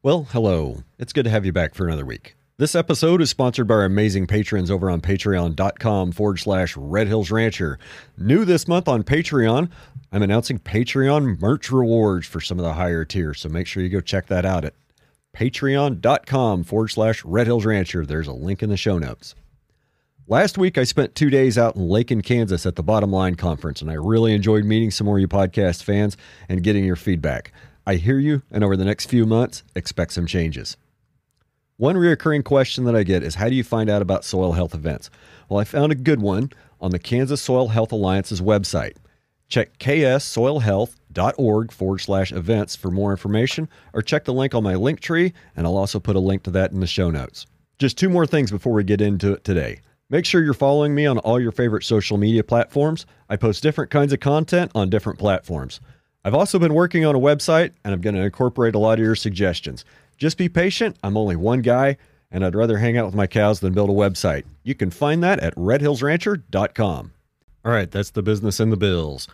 Well, hello. It's good to have you back for another week. This episode is sponsored by our amazing patrons over on patreon.com/Red Hills Rancher. New this month on Patreon, I'm announcing Patreon merch rewards for some of the higher tiers, so make sure you go check that out at patreon.com/Red Hills Rancher. There's a link in the show notes. Last week, I spent 2 days out in Lakin, Kansas at the Bottom Line Conference, and I really enjoyed meeting some more of you podcast fans and getting your feedback. I hear you, and over the next few months, expect some changes. One recurring question that I get is, how do you find out about soil health events? Well, I found a good one on the Kansas Soil Health Alliance's website. Check kssoilhealth.org/events for more information, or check the link on my link tree, and I'll also put a link to that in the show notes. Just two more things before we get into it today. Make sure you're following me on all your favorite social media platforms. I post different kinds of content on different platforms. I've also been working on a website, and I'm going to incorporate a lot of your suggestions. Just be patient. I'm only one guy, and I'd rather hang out with my cows than build a website. You can find that at redhillsrancher.com. All right, that's the business and the bills.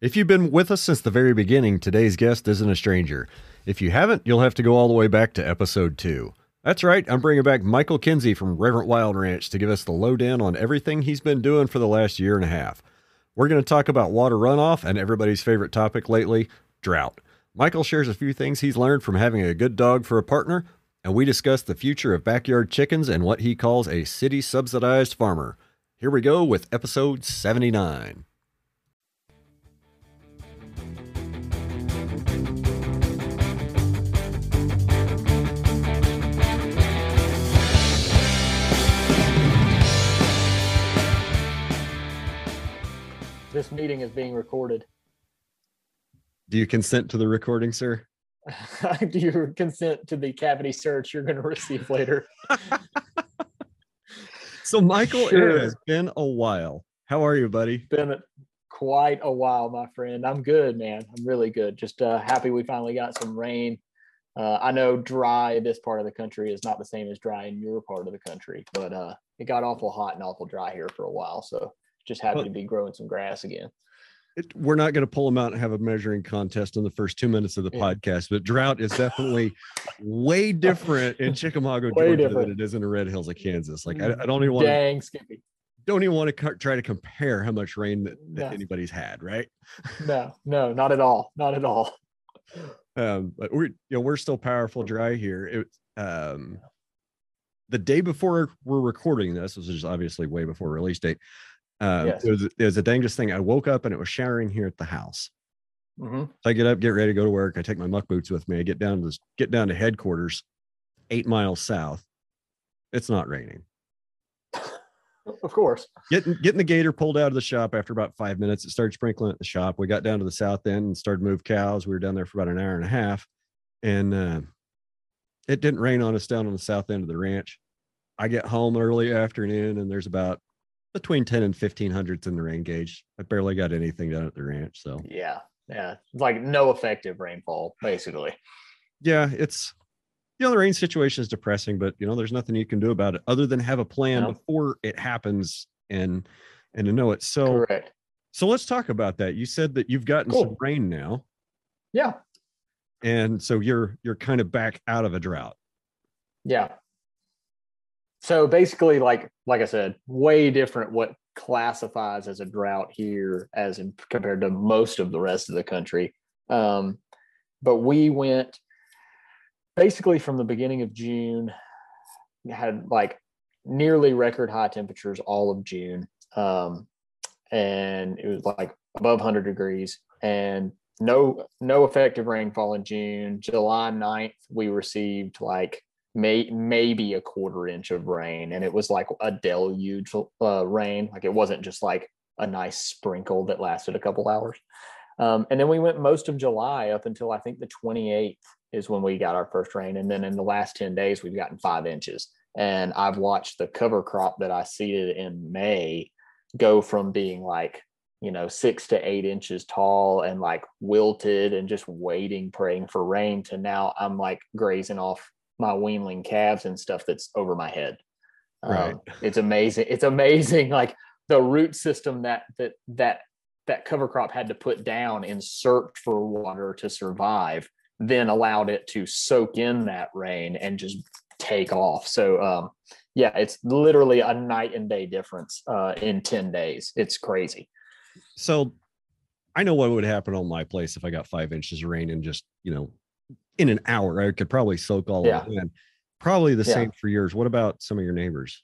If you've been with us since the very beginning, today's guest isn't a stranger. If you haven't, you'll have to go all the way back to episode 2. That's right, I'm bringing back Michael Kinsey from Reverence Wild Ranch to give us the lowdown on everything he's been doing for the last year and a half. We're going to talk about water runoff and everybody's favorite topic lately, drought. Michael shares a few things he's learned from having a good dog for a partner, and we discuss the future of backyard chickens and what he calls a city-subsidized farmer. Here we go with episode 79. This meeting is being recorded. Do you consent to the recording, sir? Do you consent to the cavity search you're going to receive later? So, Michael, sure. It has been a while. How are you, buddy? Been quite a while, my friend. I'm good, man. I'm really good. Just happy we finally got some rain. I know dry this part of the country is not the same as dry in your part of the country, but it got awful hot and awful dry here for a while, so just happy to be growing some grass again. We're not going to pull them out and have a measuring contest in the first 2 minutes of the podcast, but drought is definitely way different in Chickamauga, Georgia than it is in the Red Hills of Kansas. Like I don't even want to, try to compare how much rain that anybody's had, right? No, not at all. Not at all. But we're still powerful dry here. The day before we're recording this, which is obviously way before release date, yes. It was the dangerous thing. I woke up and it was showering here at the house. Mm-hmm. So I get up, get ready to go to work. I take my muck boots with me. I get down to headquarters, 8 miles south. It's not raining. Of course. Getting the gator pulled out of the shop after about 5 minutes. It started sprinkling at the shop. We got down to the south end and started to move cows. We were down there for about an hour and a half. And it didn't rain on us down on the south end of the ranch. I get home early afternoon and there's about between 10 and 15 hundredths in the rain gauge. I barely got anything done at the ranch. So yeah. It's like no effective rainfall, basically. Yeah. It's, the rain situation is depressing, but there's nothing you can do about it other than have a plan before it happens and to know it. So, correct. So let's talk about that. You said that you've gotten some rain now. Yeah. And so you're kind of back out of a drought. Yeah. So basically, like I said, way different what classifies as a drought here as in compared to most of the rest of the country. But we went basically from the beginning of June, had like nearly record high temperatures all of June. And it was like above 100 degrees and no effective rainfall in June. July 9th, we received like maybe a quarter inch of rain, and it was like a deluge rain. Like it wasn't just like a nice sprinkle that lasted a couple hours. And then we went most of July up until I think the 28th is when we got our first rain. And then in the last 10 days, we've gotten 5 inches. And I've watched the cover crop that I seeded in May go from being like 6 to 8 inches tall and like wilted and just waiting, praying for rain to now I'm like grazing off my weanling calves and stuff that's over my head. Right. It's amazing. Like the root system that cover crop had to put down in search for water to survive then allowed it to soak in that rain and just take off. So yeah, it's literally a night and day difference in 10 days. It's crazy. So I know what would happen on my place if I got 5 inches of rain and just, you know, in an hour, I could probably soak all of it in. Probably the same for yours. What about some of your neighbors?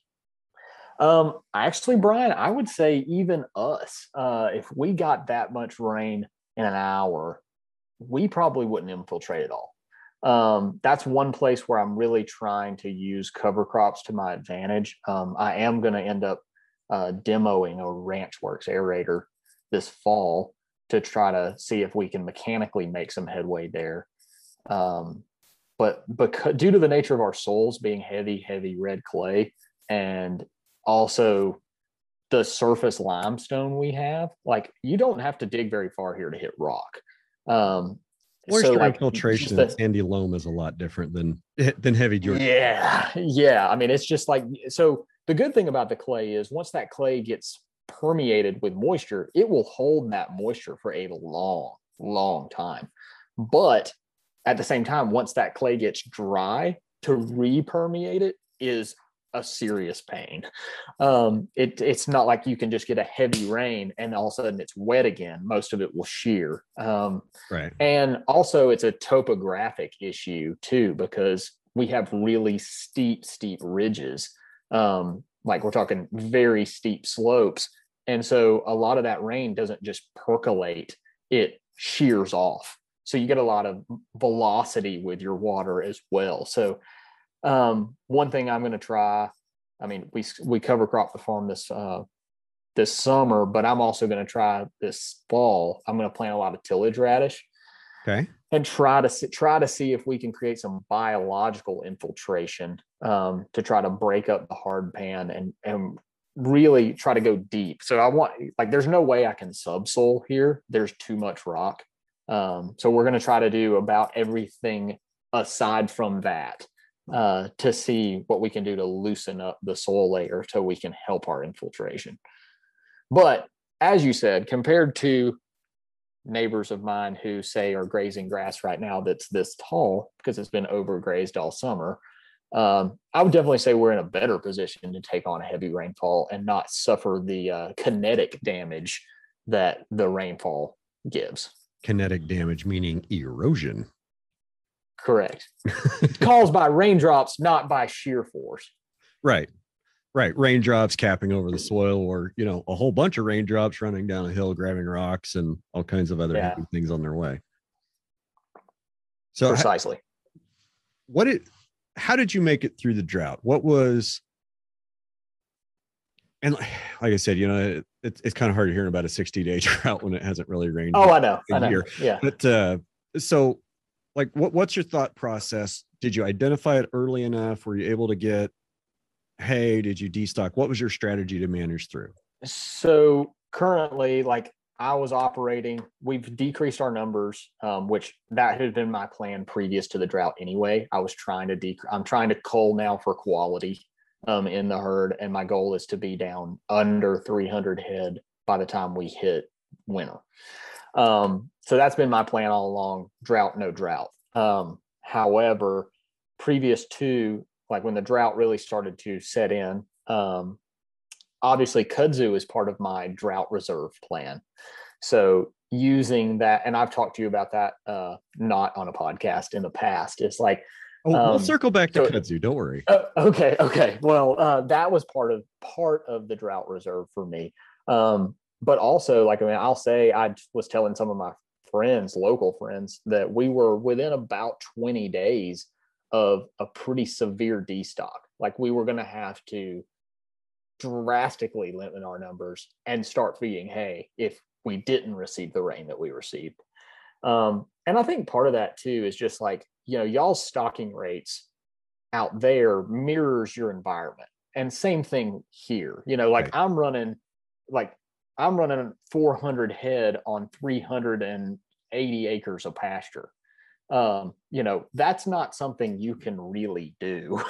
Actually, Brian, I would say even us, if we got that much rain in an hour, we probably wouldn't infiltrate at all. That's one place where I'm really trying to use cover crops to my advantage. I am going to end up demoing a Ranch Works aerator this fall to try to see if we can mechanically make some headway there. But because due to the nature of our soils being heavy, heavy red clay, and also the surface limestone we have, like you don't have to dig very far here to hit rock. Moisture infiltration in sandy loam is a lot different than heavy Georgia. Yeah. I mean, it's just like, so the good thing about the clay is once that clay gets permeated with moisture, it will hold that moisture for a long, long time. But at the same time, once that clay gets dry, to re-permeate it is a serious pain. It's not like you can just get a heavy rain and all of a sudden it's wet again. Most of it will shear. Right. And also it's a topographic issue too, because we have really steep ridges. Like we're talking very steep slopes. And so a lot of that rain doesn't just percolate, it shears off. So you get a lot of velocity with your water as well. So one thing I'm going to try, I mean, we cover crop the farm this summer, but I'm also going to try this fall. I'm going to plant a lot of tillage radish. Okay. And try to see if we can create some biological infiltration to try to break up the hard pan and really try to go deep. So I want, like, there's no way I can subsoil here. There's too much rock. So we're going to try to do about everything aside from that to see what we can do to loosen up the soil layer so we can help our infiltration. But as you said, compared to neighbors of mine who say are grazing grass right now that's this tall because it's been overgrazed all summer, I would definitely say we're in a better position to take on a heavy rainfall and not suffer the kinetic damage that the rainfall gives. Kinetic damage meaning erosion. Correct. Caused by raindrops, not by shear force. Right. Raindrops capping over the soil, or, you know, a whole bunch of raindrops running down a hill, grabbing rocks and all kinds of other things on their way. So precisely. How did you make it through the drought? What was, and like I said, you know, it's kind of hard to hear about a 60-day drought when it hasn't really rained. Oh, I know. Year. Yeah. But so like, what's your thought process? Did you identify it early enough? Were you able to get hay? Did you destock? What was your strategy to manage through? So currently, like I was operating, we've decreased our numbers, which that had been my plan previous to the drought anyway. I was trying to I'm trying to cull now for quality in the herd. And my goal is to be down under 300 head by the time we hit winter. So that's been my plan all along, drought, no drought. However, previous to, like when the drought really started to set in, obviously kudzu is part of my drought reserve plan. So using that, and I've talked to you about that, not on a podcast in the past. It's like, we'll circle back to kudzu. Don't worry. Okay. Well, that was part of the drought reserve for me. But also, like, I mean, I'll say I was telling some of my friends, local friends, that we were within about 20 days of a pretty severe destock. Like we were going to have to drastically limit our numbers and start feeding hay if we didn't receive the rain that we received. And I think part of that too is just like, you know, y'all's stocking rates out there mirrors your environment. And same thing here, you know, like right. I'm running 400 head on 380 acres of pasture. You know, that's not something you can really do.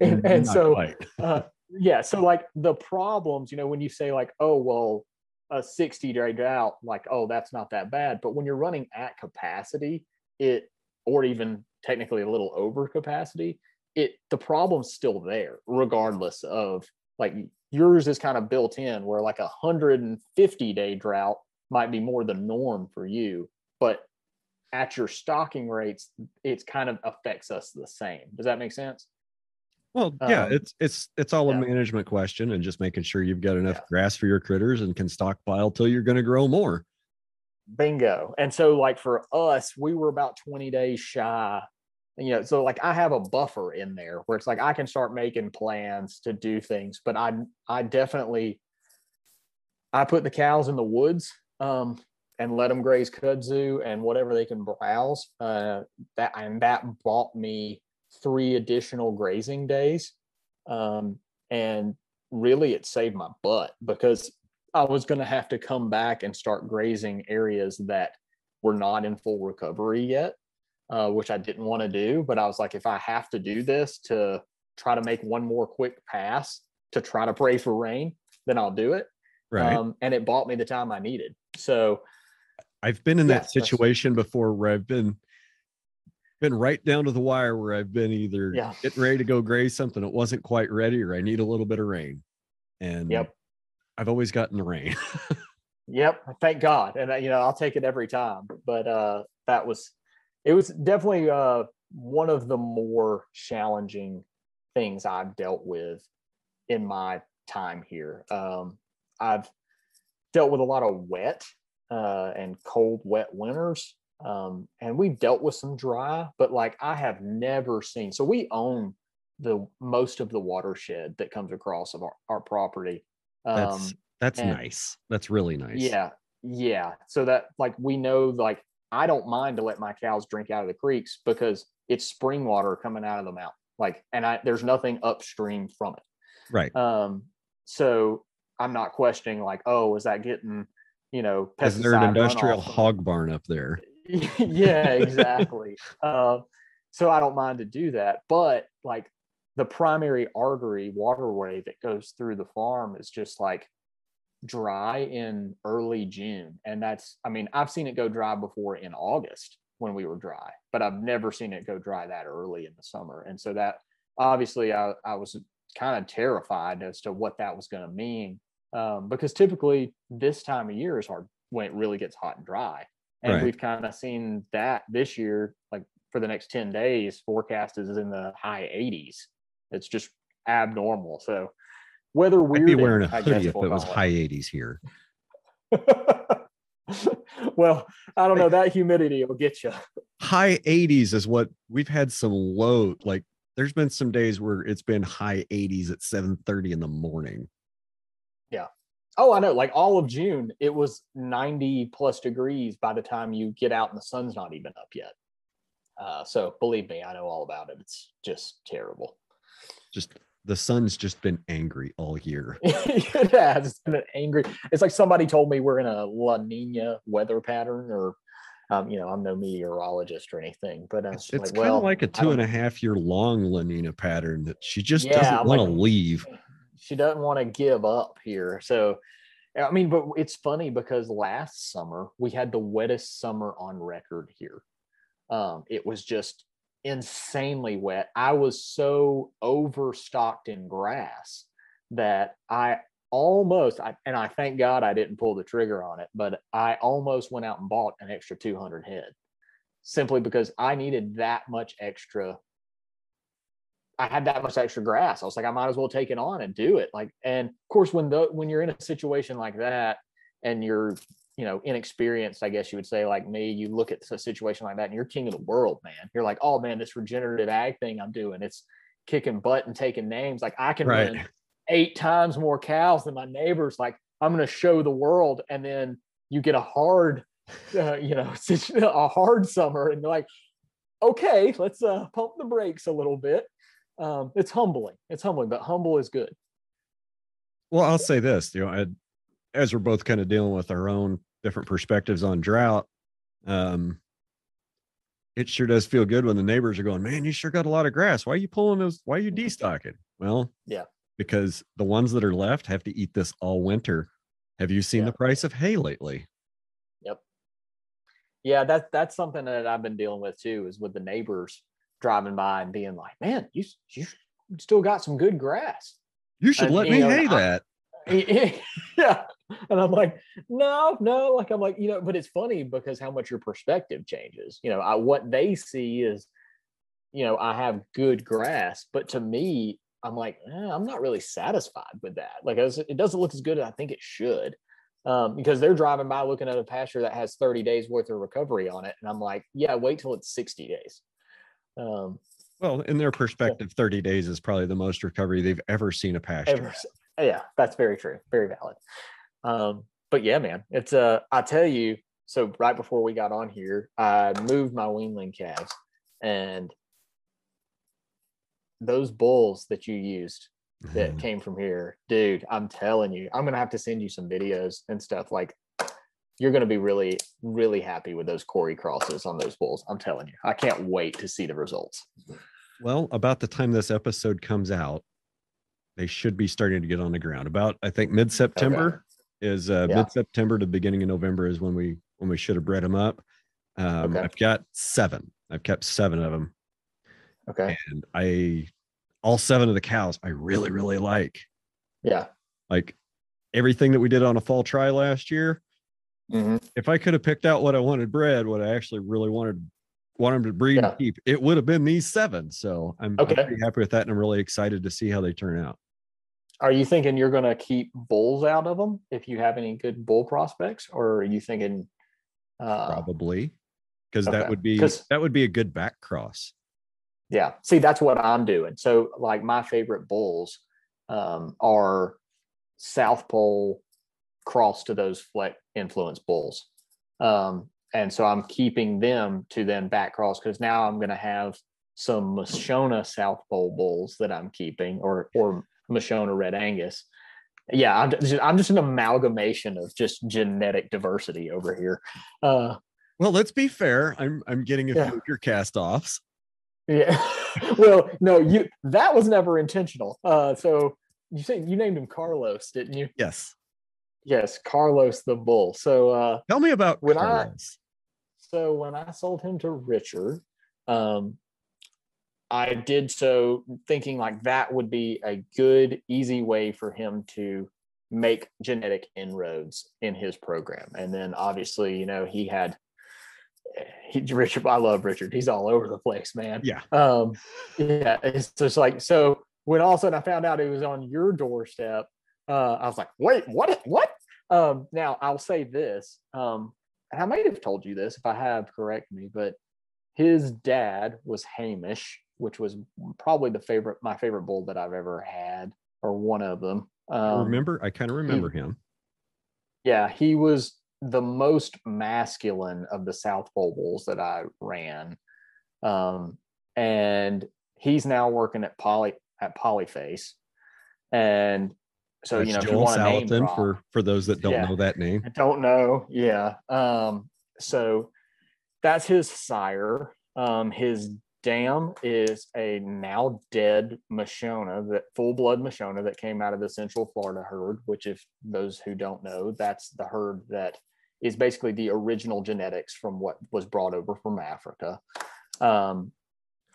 and so, so like the problems, you know, when you say like, oh, well, a 60-day drought, like, oh, that's not that bad. But when you're running at capacity, it or even technically a little over capacity, the problem's still there, regardless of, like, yours is kind of built in where like 150-day drought might be more the norm for you, but at your stocking rates, it's kind of affects us the same. Does that make sense? Well, yeah, it's all a management question and just making sure you've got enough grass for your critters and can stockpile till you're going to grow more. Bingo. And so, like, for us, we were about 20 days shy. You know, so like I have a buffer in there where it's like I can start making plans to do things, but I put the cows in the woods and let them graze kudzu and whatever they can browse. That bought me 3 additional grazing days, and really it saved my butt because I was going to have to come back and start grazing areas that were not in full recovery yet. Which I didn't want to do, but I was like, if I have to do this to try to make one more quick pass to try to pray for rain, then I'll do it. Right. And it bought me the time I needed. So I've been in that situation before where I've been right down to the wire where I've been either getting ready to go graze something that wasn't quite ready, or I need a little bit of rain. And I've always gotten the rain. Thank God. And I'll take it every time. But it was definitely one of the more challenging things I've dealt with in my time here. I've dealt with a lot of wet and cold, wet winters, and we've dealt with some dry, but like I have never seen. So we own the most of the watershed that comes across of our property. Nice. That's really nice. Yeah. So that like we know like. I don't mind to let my cows drink out of the creeks because it's spring water coming out of the mountain. Like, and there's nothing upstream from it. Right. So I'm not questioning like, oh, is that getting, pesticide? Is there an industrial hog barn up there? Yeah, exactly. So I don't mind to do that, but like the primary artery waterway that goes through the farm is just like, dry in early June, and I've seen it go dry before in August when we were dry, but I've never seen it go dry that early in the summer. And so that obviously I was kind of terrified as to what that was going to mean, because typically this time of year is hard when it really gets hot and dry, and We've kind of seen that this year. Like for the next 10 days forecast is in the high 80s. It's just abnormal. So weather weird. I'd be wearing a hoodie if it was high 80s here. Well, I don't know. That humidity will get you. High 80s is what we've had. Some low, like there's been some days where it's been high 80s at 7:30 in the morning. Yeah. Oh, I know. Like all of June, it was 90 plus degrees by the time you get out and the sun's not even up yet. So believe me, I know all about it. It's just terrible. The sun's just been angry all year. Yeah, it's been angry. It's like somebody told me we're in a La Nina weather pattern, or, I'm no meteorologist or anything, but it's like, kind of like a 2.5 year long La Nina pattern that she just doesn't want to leave. She doesn't want to give up here. So, but it's funny because last summer we had the wettest summer on record here. It was just insanely wet. I was so overstocked in grass that I thank God I didn't pull the trigger on it, but I almost went out and bought an extra 200 head simply because I needed that much extra. I had that much extra grass. I was like, I might as well take it on and do it. Like, and of course, when you're in a situation like that and you're inexperienced, I guess you would say, like me, you look at a situation like that and you're king of the world, man. You're like, oh man, this regenerative ag thing I'm doing, it's kicking butt and taking names. Like I can run 8 times more cows than my neighbors. Like I'm going to show the world. And then you get a hard, a hard summer and you're like, okay, let's pump the brakes a little bit. It's humbling, but humble is good. Well, I'll say this, as we're both kind of dealing with our own different perspectives on drought, it sure does feel good when the neighbors are going, man, you sure got a lot of grass. Why are you pulling those? Why are you destocking? Well, yeah, because the ones that are left have to eat this all winter. Have you seen the price of hay lately? Yep. Yeah, that's something that I've been dealing with too, is with the neighbors driving by and being like, man, you still got some good grass. You should let me hay that. Yeah. And I'm like, no. Like, I'm like, but it's funny because how much your perspective changes. What they see is, I have good grass, but to me, I'm like, I'm not really satisfied with that. Like, it doesn't look as good as I think it should, because they're driving by looking at a pasture that has 30 days worth of recovery on it. And I'm like, yeah, wait till it's 60 days. Well, in their perspective, 30 days is probably the most recovery they've ever seen a pasture. Yeah, that's very true. Very valid. But yeah, man, it's I tell you, so right before we got on here, I moved my weanling calves, and those bulls that you used that came from here, dude, I'm telling you, I'm going to have to send you some videos and stuff. Like, you're going to be really, really happy with those Corey crosses on those bulls. I'm telling you, I can't wait to see the results. Well, about the time this episode comes out, they should be starting to get on the ground. About, I think, mid-September. Okay. Is mid-September to beginning of November is when we should have bred them up. Okay. I've kept seven of them. Okay. And all seven of the cows, I really, really like. Yeah. Like everything that we did on a fall try last year. Mm-hmm. If I could have picked out what I wanted bred, what I actually really want them to breed and keep, it would have been these seven. So I'm pretty happy with that. And I'm really excited to see how they turn out. Are you thinking you're going to keep bulls out of them if you have any good bull prospects, or are you thinking? Probably. Cause that would be a good back cross. Yeah. See, that's what I'm doing. So like my favorite bulls are South Pole cross to those Fleck influence bulls. And so I'm keeping them to then back cross, because now I'm going to have some Mashona South Pole bulls that I'm keeping, or Mashona Red Angus. Yeah. I'm just an amalgamation of just genetic diversity over here. Well, let's be fair. I'm getting a few of your cast offs. Yeah. Well, no, that was never intentional. So you say you named him Carlos, didn't you? Yes, Carlos the bull. So tell me about Carlos. When I sold him to Richard, I did so thinking like that would be a good, easy way for him to make genetic inroads in his program. And then obviously, he had Richard. I love Richard. He's all over the place, man. Yeah. It's just like, so when all of a sudden I found out he was on your doorstep, I was like, wait, what? Now I'll say this, and I might have told you this, if I have, correct me, but his dad was Hamish, which was probably my favorite bull that I've ever had, or one of them. I kind of remember him. Yeah. He was the most masculine of the South Pole bulls that I ran. And he's now working at Polyface. And so, that's Joel Salatin, for those that don't know that name. I don't know. Yeah. So that's his sire. His dam is a now dead Mashona, that full blood Mashona that came out of the Central Florida herd, which, if those who don't know, that's the herd that is basically the original genetics from what was brought over from Africa. How long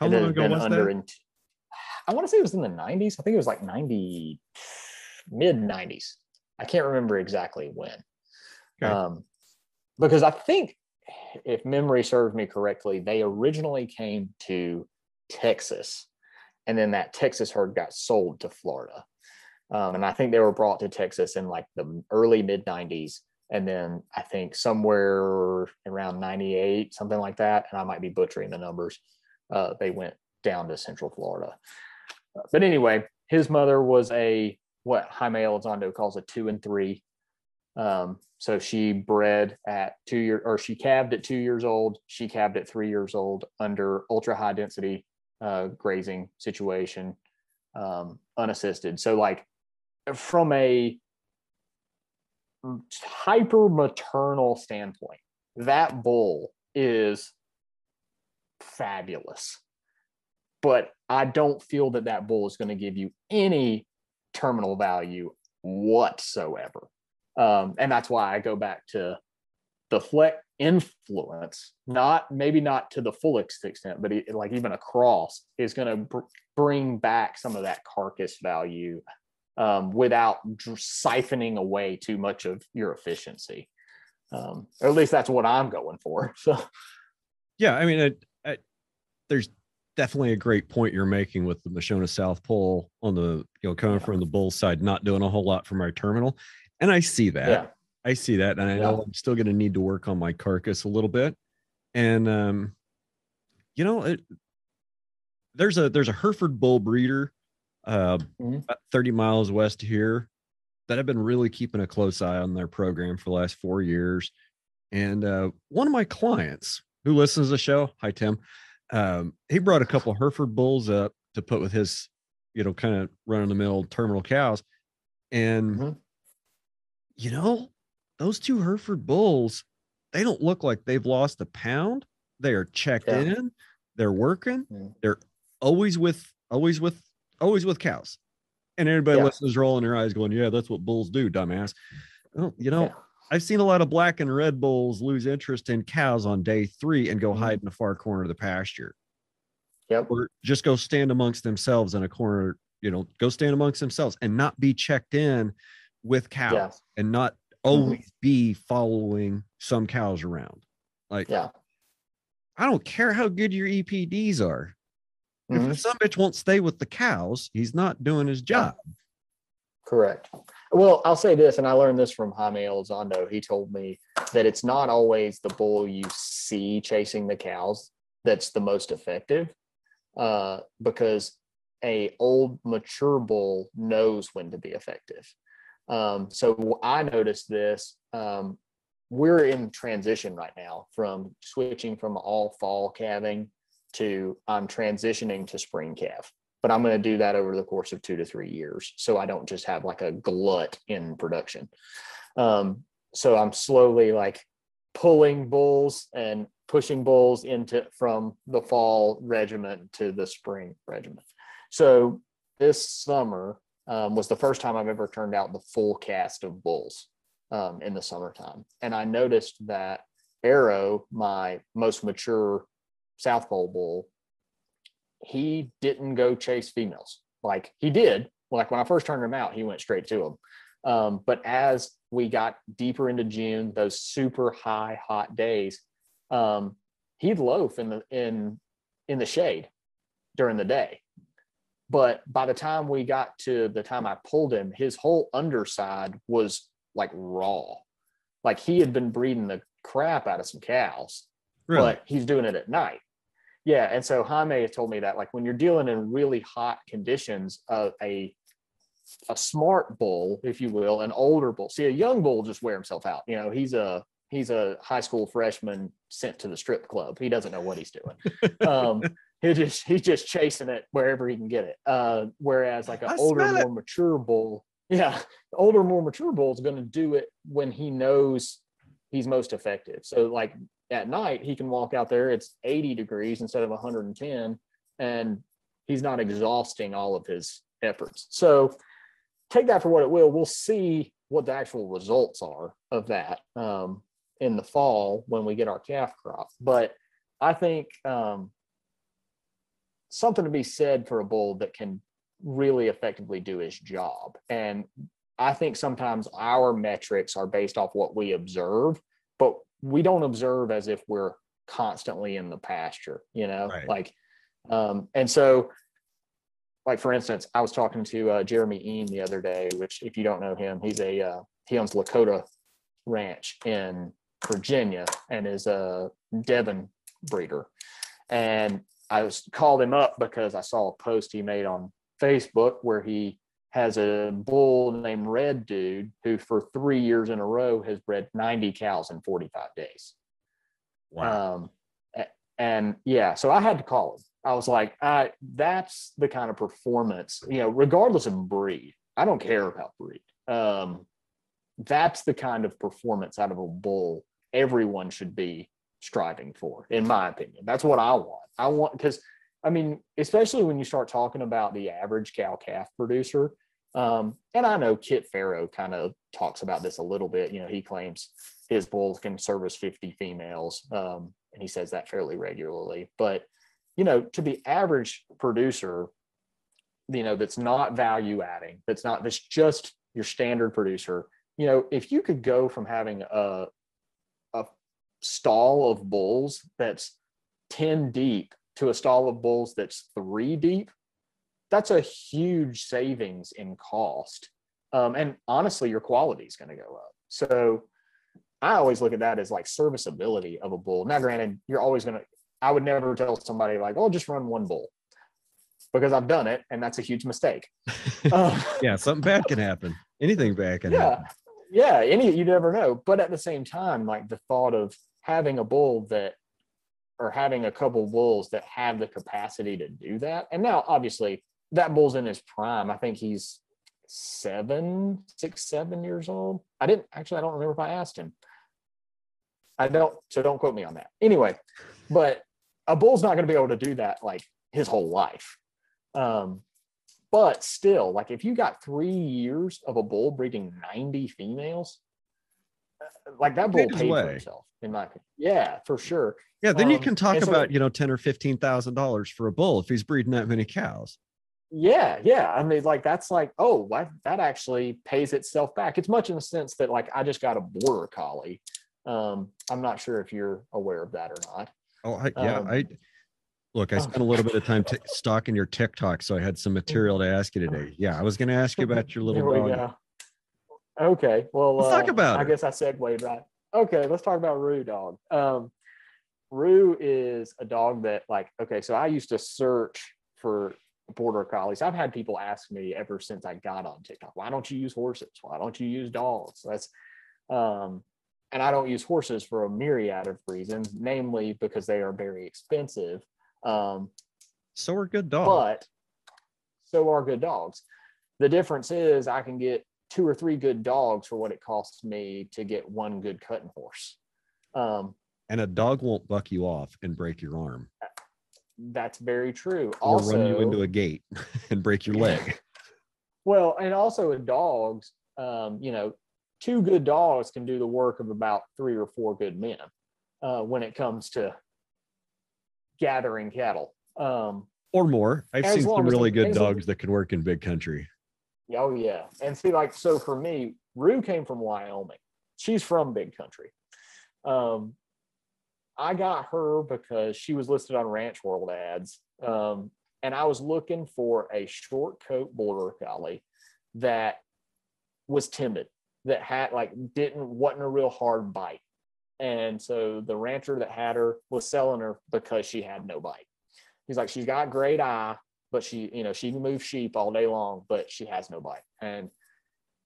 ago was that? I want to say it was in the 90s. I think it was like mid-90s. I can't remember exactly when. Okay. Because I think, if memory serves me correctly, they originally came to Texas, and then that Texas herd got sold to Florida. And I think they were brought to Texas in like the early mid-90s, and then I think somewhere around 98, something like that, and I might be butchering the numbers, they went down to Central Florida. But anyway, his mother was what Jaime Elizondo calls a 2 and 3. So she bred at 2 years, or she calved at 2 years old. She calved at 3 years old under ultra high density grazing situation, unassisted. So like from a hyper maternal standpoint, that bull is fabulous, but I don't feel that bull is going to give you any terminal value whatsoever. And that's why I go back to the Fleck influence, not maybe not to the full extent, but like even a cross is going to bring back some of that carcass value without siphoning away too much of your efficiency. Or at least that's what I'm going for. So, yeah, I mean, there's definitely a great point you're making with the Mashona South Pole on the, you know, coming from the bull side, not doing a whole lot from our terminal. And I see that. Yeah. I see that. And I know I'm still going to need to work on my carcass a little bit. And, you know, there's a Hereford bull breeder, about 30 miles west here that I've been really keeping a close eye on their program for the last 4 years. And, one of my clients who listens to the show, hi, Tim, he brought a couple of Hereford bulls up to put with his, you know, kind of run of the mill terminal cows. And, you know, those two Hereford bulls, they don't look like they've lost a pound. They are checked in. They're working. They're always with cows. And everybody listens, rolling their eyes going, yeah, that's what bulls do, dumbass. Well, you know, I've seen a lot of black and red bulls lose interest in cows on day three and go hide in the far corner of the pasture. Or just go stand amongst themselves in a corner, you know, go stand amongst themselves and not be checked in with cows and not always be following some cows around. Like, I don't care how good your EPDs are. If the son bitch won't stay with the cows, he's not doing his job. Correct. Well, I'll say this, and I learned this from Jaime Elizondo. He told me that it's not always the bull you see chasing the cows that's the most effective, because a old mature bull knows when to be effective. So I noticed this, we're in transition right now from switching from all fall calving to I'm transitioning to spring calf, but I'm going to do that over the course of 2 to 3 years. So I don't just have like a glut in production. So I'm slowly like pulling bulls and pushing bulls into from the fall regiment to the spring regiment. So this summer, was the first time I've ever turned out the full cast of bulls in the summertime. And I noticed that Arrow, my most mature South Pole bull, he didn't go chase females. Like he did, like when I first turned him out, he went straight to them. But as we got deeper into June, those super high, hot days, he'd loaf in the shade during the day. But by the time we got to the time I pulled him, his whole underside was like raw. Like he had been breeding the crap out of some cows, but he's doing it at night. Yeah. And so Jaime has told me that like when you're dealing in really hot conditions, a smart bull, if you will, an older bull, see a young bull just wear himself out. You know, he's a high school freshman sent to the strip club. He doesn't know what he's doing. He's just chasing it wherever he can get it. Whereas like an older, more mature bull, is going to do it when he knows he's most effective. So like at night he can walk out there, it's 80 degrees instead of 110, and he's not exhausting all of his efforts. So take that for what it will. We'll see what the actual results are of that in the fall when we get our calf crop. But I think, something to be said for a bull that can really effectively do his job. And I think sometimes our metrics are based off what we observe, but we don't observe as if we're constantly in the pasture, you know, like, and so like, for instance, I was talking to Jeremy Ean the other day, which if you don't know him, he's he owns Lakota Ranch in Virginia and is a Devon breeder. And I called him up because I saw a post he made on Facebook where he has a bull named Red Dude who for 3 years in a row has bred 90 cows in 45 days. Wow. And yeah, so I had to call him. I was like, that's the kind of performance, you know, regardless of breed. I don't care about breed. That's the kind of performance out of a bull everyone should be striving for, in my opinion. That's what I want, because I mean, especially when you start talking about the average cow calf producer, and I know Kit Farrow kind of talks about this a little bit. You know, he claims his bull can service 50 females. And he says that fairly regularly, but, you know, to the average producer, you know, that's not value adding, that's not, that's just your standard producer, you know, if you could go from having a stall of bulls that's 10 deep to a stall of bulls that's 3 deep, that's a huge savings in cost. And honestly, your quality is going to go up. So I always look at that as like serviceability of a bull. Now, granted, you're always going to, I would never tell somebody like, oh, just run one bull, because I've done it. And that's a huge mistake. Yeah. Something bad can happen. Anything bad can happen. Yeah. Any, you never know. But at the same time, like the thought of having a bull that, or having a couple bulls that have the capacity to do that. And now obviously that bull's in his prime. I think he's 7 years old. I don't remember if I asked him. So don't quote me on that. Anyway, but a bull's not going to be able to do that like his whole life. But still, like if you got 3 years of a bull breeding 90 females, like that bull paid for himself, in my opinion. Yeah, for sure. Yeah, then you can talk about, you know, $10,000 or $15,000 for a bull if he's breeding that many cows. Yeah. I mean, like, that's like, oh, that actually pays itself back. It's much in the sense that, like, I just got a border collie. I'm not sure if you're aware of that or not. Oh, I spent a little bit of time stalking your TikTok, so I had some material to ask you today. Yeah, I was going to ask you about your little dog. Okay, well, let's talk about I guess I segued right. Okay, let's talk about Rue dog. Rue is a dog that, like, okay, so I used to search for border collies. I've had people ask me ever since I got on TikTok, why don't you use horses? Why don't you use dogs? That's, and I don't use horses for a myriad of reasons, namely because they are very expensive. So are good dogs. But so are good dogs. The difference is I can get 2 or 3 good dogs for what it costs me to get one good cutting horse. And a dog won't buck you off and break your arm. That's very true. Also, or run you into a gate and break your leg. Well, and also with dogs, you know, 2 good dogs can do the work of about 3 or 4 good men when it comes to gathering cattle. Or more. I've seen some really good dogs that can work in big country. Oh, yeah. And see, like, so for me, Rue came from Wyoming. She's from big country. I got her because she was listed on Ranch World ads. And I was looking for a short coat border collie that was timid, that had like, wasn't a real hard bite. And so the rancher that had her was selling her because she had no bite. He's like, she's got great eye, but she, you know, she can move sheep all day long, but she has no bite. And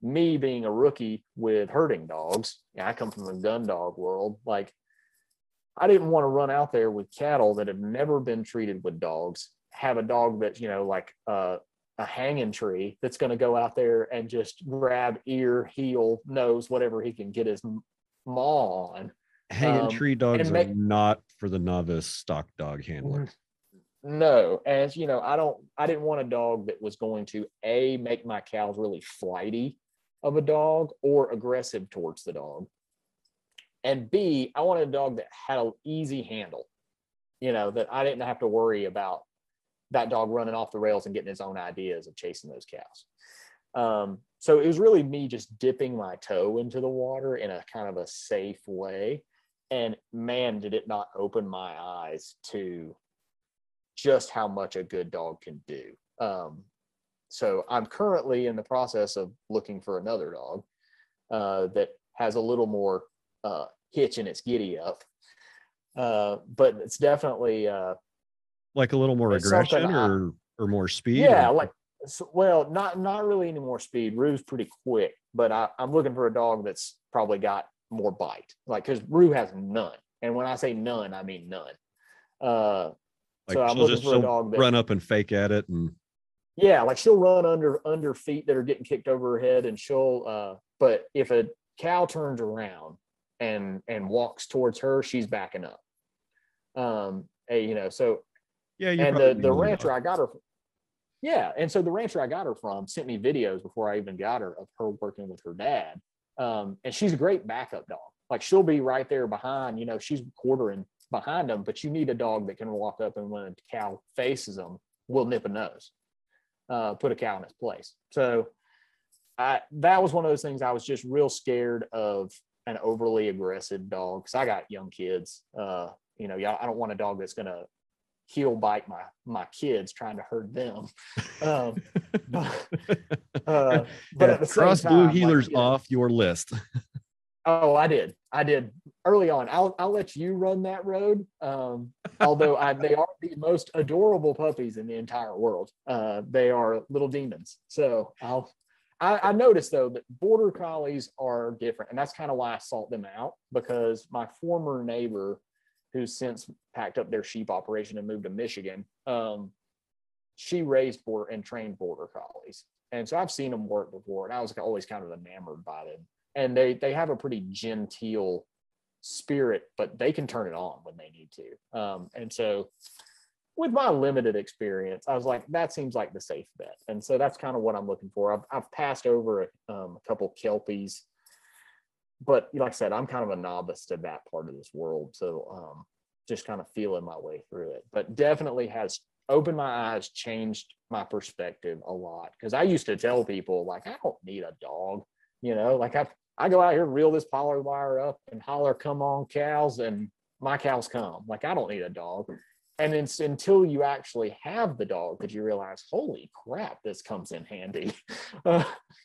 me being a rookie with herding dogs, I come from the gun dog world. Like, I didn't want to run out there with cattle that have never been treated with dogs, have a dog that, you know, like a hanging tree that's going to go out there and just grab ear, heel, nose, whatever he can get his maw on. Hanging tree dogs are not for the novice stock dog handler. No. And, you know, I didn't want a dog that was going to make my cows really flighty of a dog or aggressive towards the dog. And B, I wanted a dog that had an easy handle, you know, that I didn't have to worry about that dog running off the rails and getting his own ideas of chasing those cows. So it was really me just dipping my toe into the water in a kind of a safe way. And man, did it not open my eyes to just how much a good dog can do. So I'm currently in the process of looking for another dog that has a little more hitch in its giddy up, but it's definitely like a little more aggression or more speed. Yeah, or... like, well, not really any more speed. Rue's pretty quick, but I'm looking for a dog that's probably got more bite, like, because Rue has none, and when I say none, I mean none. Like, so I'm looking for a dog that run up and fake at it, and yeah, like she'll run under feet that are getting kicked over her head, and she'll. But if a cow turns around and walks towards her, she's backing up. You know, so yeah, and the rancher I got her, yeah, and so the rancher I got her from sent me videos before I even got her of her working with her dad, and she's a great backup dog. Like, she'll be right there behind, you know, she's quartering behind them, but you need a dog that can walk up, and when a cow faces them, will nip a nose, put a cow in its place. So that was one of those things. I was just real scared of an overly aggressive dog, because I got young kids. You know, I don't want a dog that's going to heel bite my kids trying to herd them. But at the same cross time, blue healers, like, you know, off your list. Oh, I did early on. I'll let you run that road. Although they are the most adorable puppies in the entire world. They are little demons. So I noticed, though, that border collies are different. And that's kind of why I sought them out, because my former neighbor, who's since packed up their sheep operation and moved to Michigan, she raised and trained border collies. And so I've seen them work before, and I was always kind of enamored by them. And they have a pretty genteel spirit, but they can turn it on when they need to. And so with my limited experience, I was like, that seems like the safe bet. And so that's kind of what I'm looking for. I've passed over a couple Kelpies, but like I said, I'm kind of a novice to that part of this world. So just kind of feeling my way through it, but definitely has opened my eyes, changed my perspective a lot. Because I used to tell people, like, I don't need a dog. You know, like I go out here and reel this pollard wire up and holler, come on cows, and my cows come. Like, I don't need a dog. And it's until you actually have the dog that you realize, holy crap, this comes in handy. You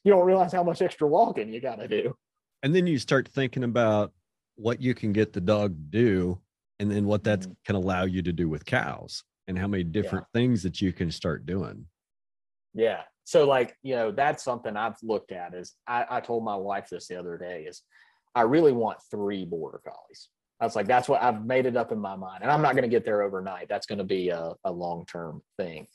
don't realize how much extra walking you got to do. And then you start thinking about what you can get the dog to do, and then what that can allow you to do with cows, and how many different things that you can start doing. Yeah. So, like, you know, that's something I've looked at is I told my wife this the other day is I really want 3 border collies. I was like, that's what I've made it up in my mind. And I'm not going to get there overnight. That's going to be a long-term thing.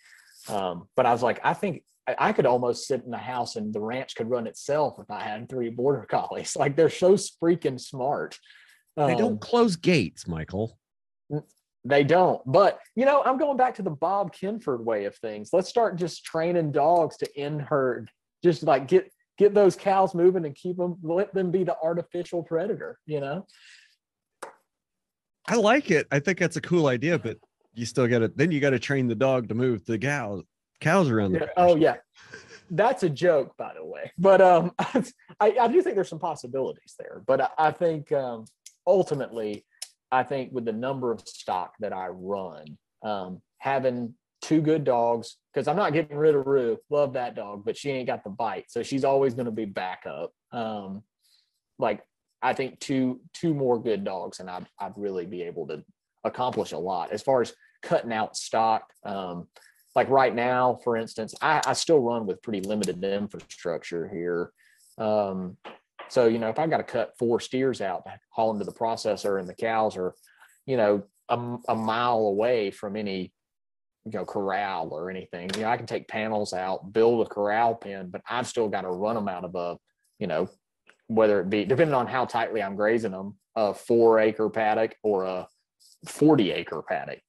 But I was like, I think I could almost sit in the house and the ranch could run itself if I had 3 border collies. Like, they're so freaking smart. They don't close gates, Michael. They don't. But, you know, I'm going back to the Bob Kinford way of things. Let's start just training dogs to in-herd. Just, like, get those cows moving and keep them, let them be the artificial predator, you know? I like it. I think that's a cool idea, but you still got to, then you got to train the dog to move the cows around. The oh, yeah. That's a joke, by the way. But I do think there's some possibilities there. But I think ultimately, I think with the number of stock that I run, having 2 good dogs, because I'm not getting rid of Rue, love that dog, but she ain't got the bite. So she's always going to be backup. Like, I think two more good dogs, and I'd really be able to accomplish a lot as far as cutting out stock. Like right now, for instance, I still run with pretty limited infrastructure here. So, you know, if I got to cut 4 steers out, haul them to the processor, and the cows are, you know, a mile away from any, you know, corral or anything, you know, I can take panels out, build a corral pen, but I've still got to run them out of a, you know, whether it be, depending on how tightly I'm grazing them, a 4-acre paddock or a 40-acre paddock.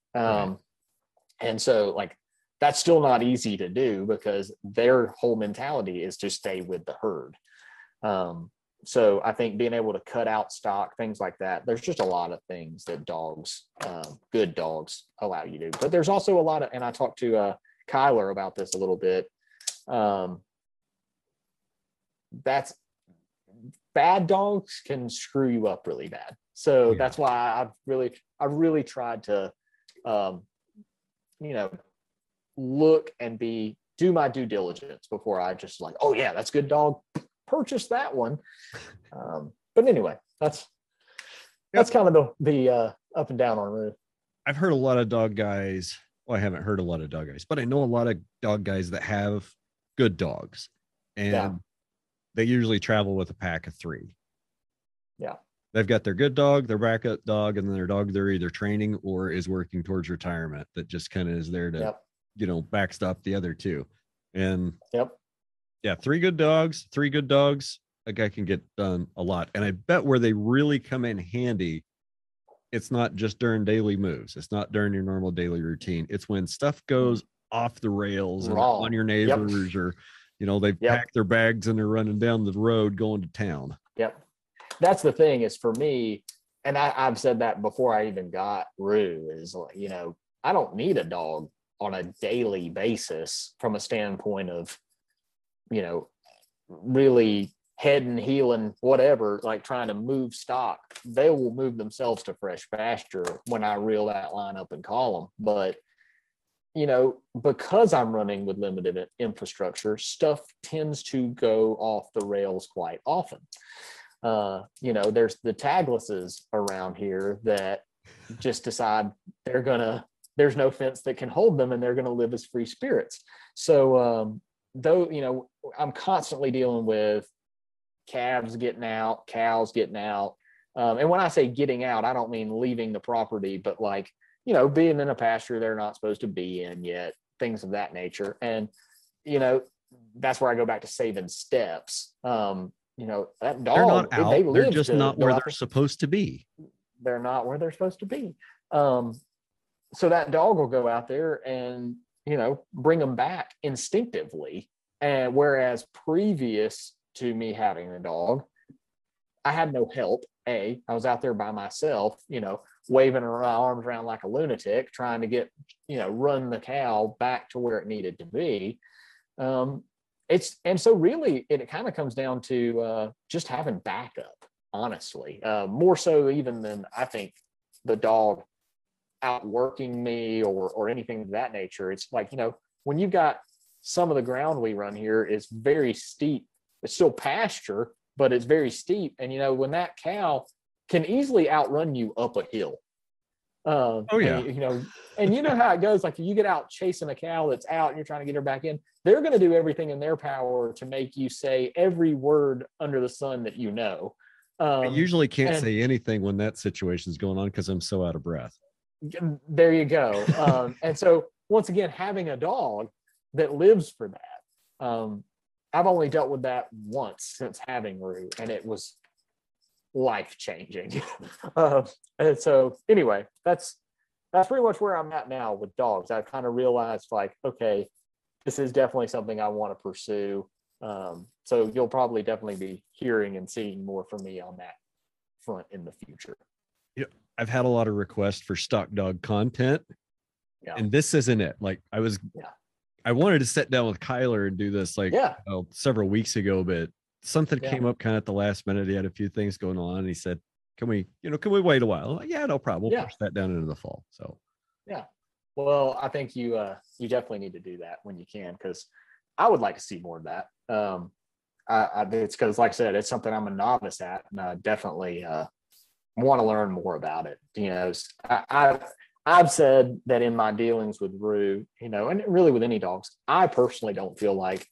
And so, like, that's still not easy to do, because their whole mentality is to stay with the herd. So I think being able to cut out stock, things like that, there's just a lot of things that dogs, good dogs, allow you to do. But there's also a lot of, and I talked to Kyler about this a little bit. That's bad dogs can screw you up really bad. So that's why I've really tried to, you know, look and do my due diligence before I just like, oh yeah, that's good dog. Purchase that one. But anyway, that's kind of the up and down on Rue. I've heard a lot of dog guys. Well, I haven't heard a lot of dog guys, but I know a lot of dog guys that have good dogs, and they usually travel with a pack of 3. Yeah. They've got their good dog, their backup dog, and then their dog they're either training or is working towards retirement that just kind of is there to, you know, backstop the other 2. And yeah, 3 good dogs, a guy can get done a lot. And I bet where they really come in handy, it's not just during daily moves. It's not during your normal daily routine. It's when stuff goes off the rails and on your neighbors or, you know, they've packed their bags and they're running down the road going to town. Yep. that's the thing is for me, and I've said that before I even got Rue, is, you know, I don't need a dog on a daily basis from a standpoint of, you know, really head and healing, whatever, like trying to move stock. They will move themselves to fresh pasture when I reel that line up and call them. But, you know, because I'm running with limited infrastructure, stuff tends to go off the rails quite often. You know, there's the taglesses around here that just decide they're gonna, there's no fence that can hold them, and they're gonna live as free spirits. So though, you know, I'm constantly dealing with calves getting out, cows getting out. And when I say getting out, I don't mean leaving the property, but like, you know, being in a pasture they're not supposed to be in yet, things of that nature. And, you know, that's where I go back to saving steps. You know, that dog, they're not out. They're just not where they're supposed to be. They're not where they're supposed to be. So that dog will go out there and, you know, bring them back instinctively. And whereas previous to me having the dog, I had no help. I was out there by myself, you know, waving my arms around like a lunatic, trying to get, you know, run the cow back to where it needed to be. And so really it kind of comes down to just having backup, honestly, more so even than I think the dog outworking me or anything of that nature. It's like, you know, when you've got some of the ground we run here is very steep. It's still pasture, but it's very steep. And, you know, when that cow can easily outrun you up a hill. Oh yeah. And, you know, and you know how it goes. Like, you get out chasing a cow that's out and you're trying to get her back in, they're going to do everything in their power to make you say every word under the sun that you know. I usually can't say anything when that situation is going on because I'm so out of breath. There you go. And so once again, having a dog that lives for that. I've only dealt with that once since having Rue, and it was life-changing. And so anyway, that's pretty much where I'm at now with dogs. I've kind of realized, like, okay, this is definitely something I want to pursue. So you'll probably definitely be hearing and seeing more from me on that front in the future. Yeah, I've had a lot of requests for stock dog content. Yeah. And this isn't it. Like, I wanted to sit down with Kyler and do this several weeks ago, but something came up kind of at the last minute. He had a few things going on, and he said, can we wait a while? Like, yeah, no problem. We'll push that down into the fall. So, yeah. Well, I think you definitely need to do that when you can, because I would like to see more of that. It's because, like I said, it's something I'm a novice at, and I definitely want to learn more about it. You know, I've said that in my dealings with Rue, you know, and really with any dogs, I personally don't feel like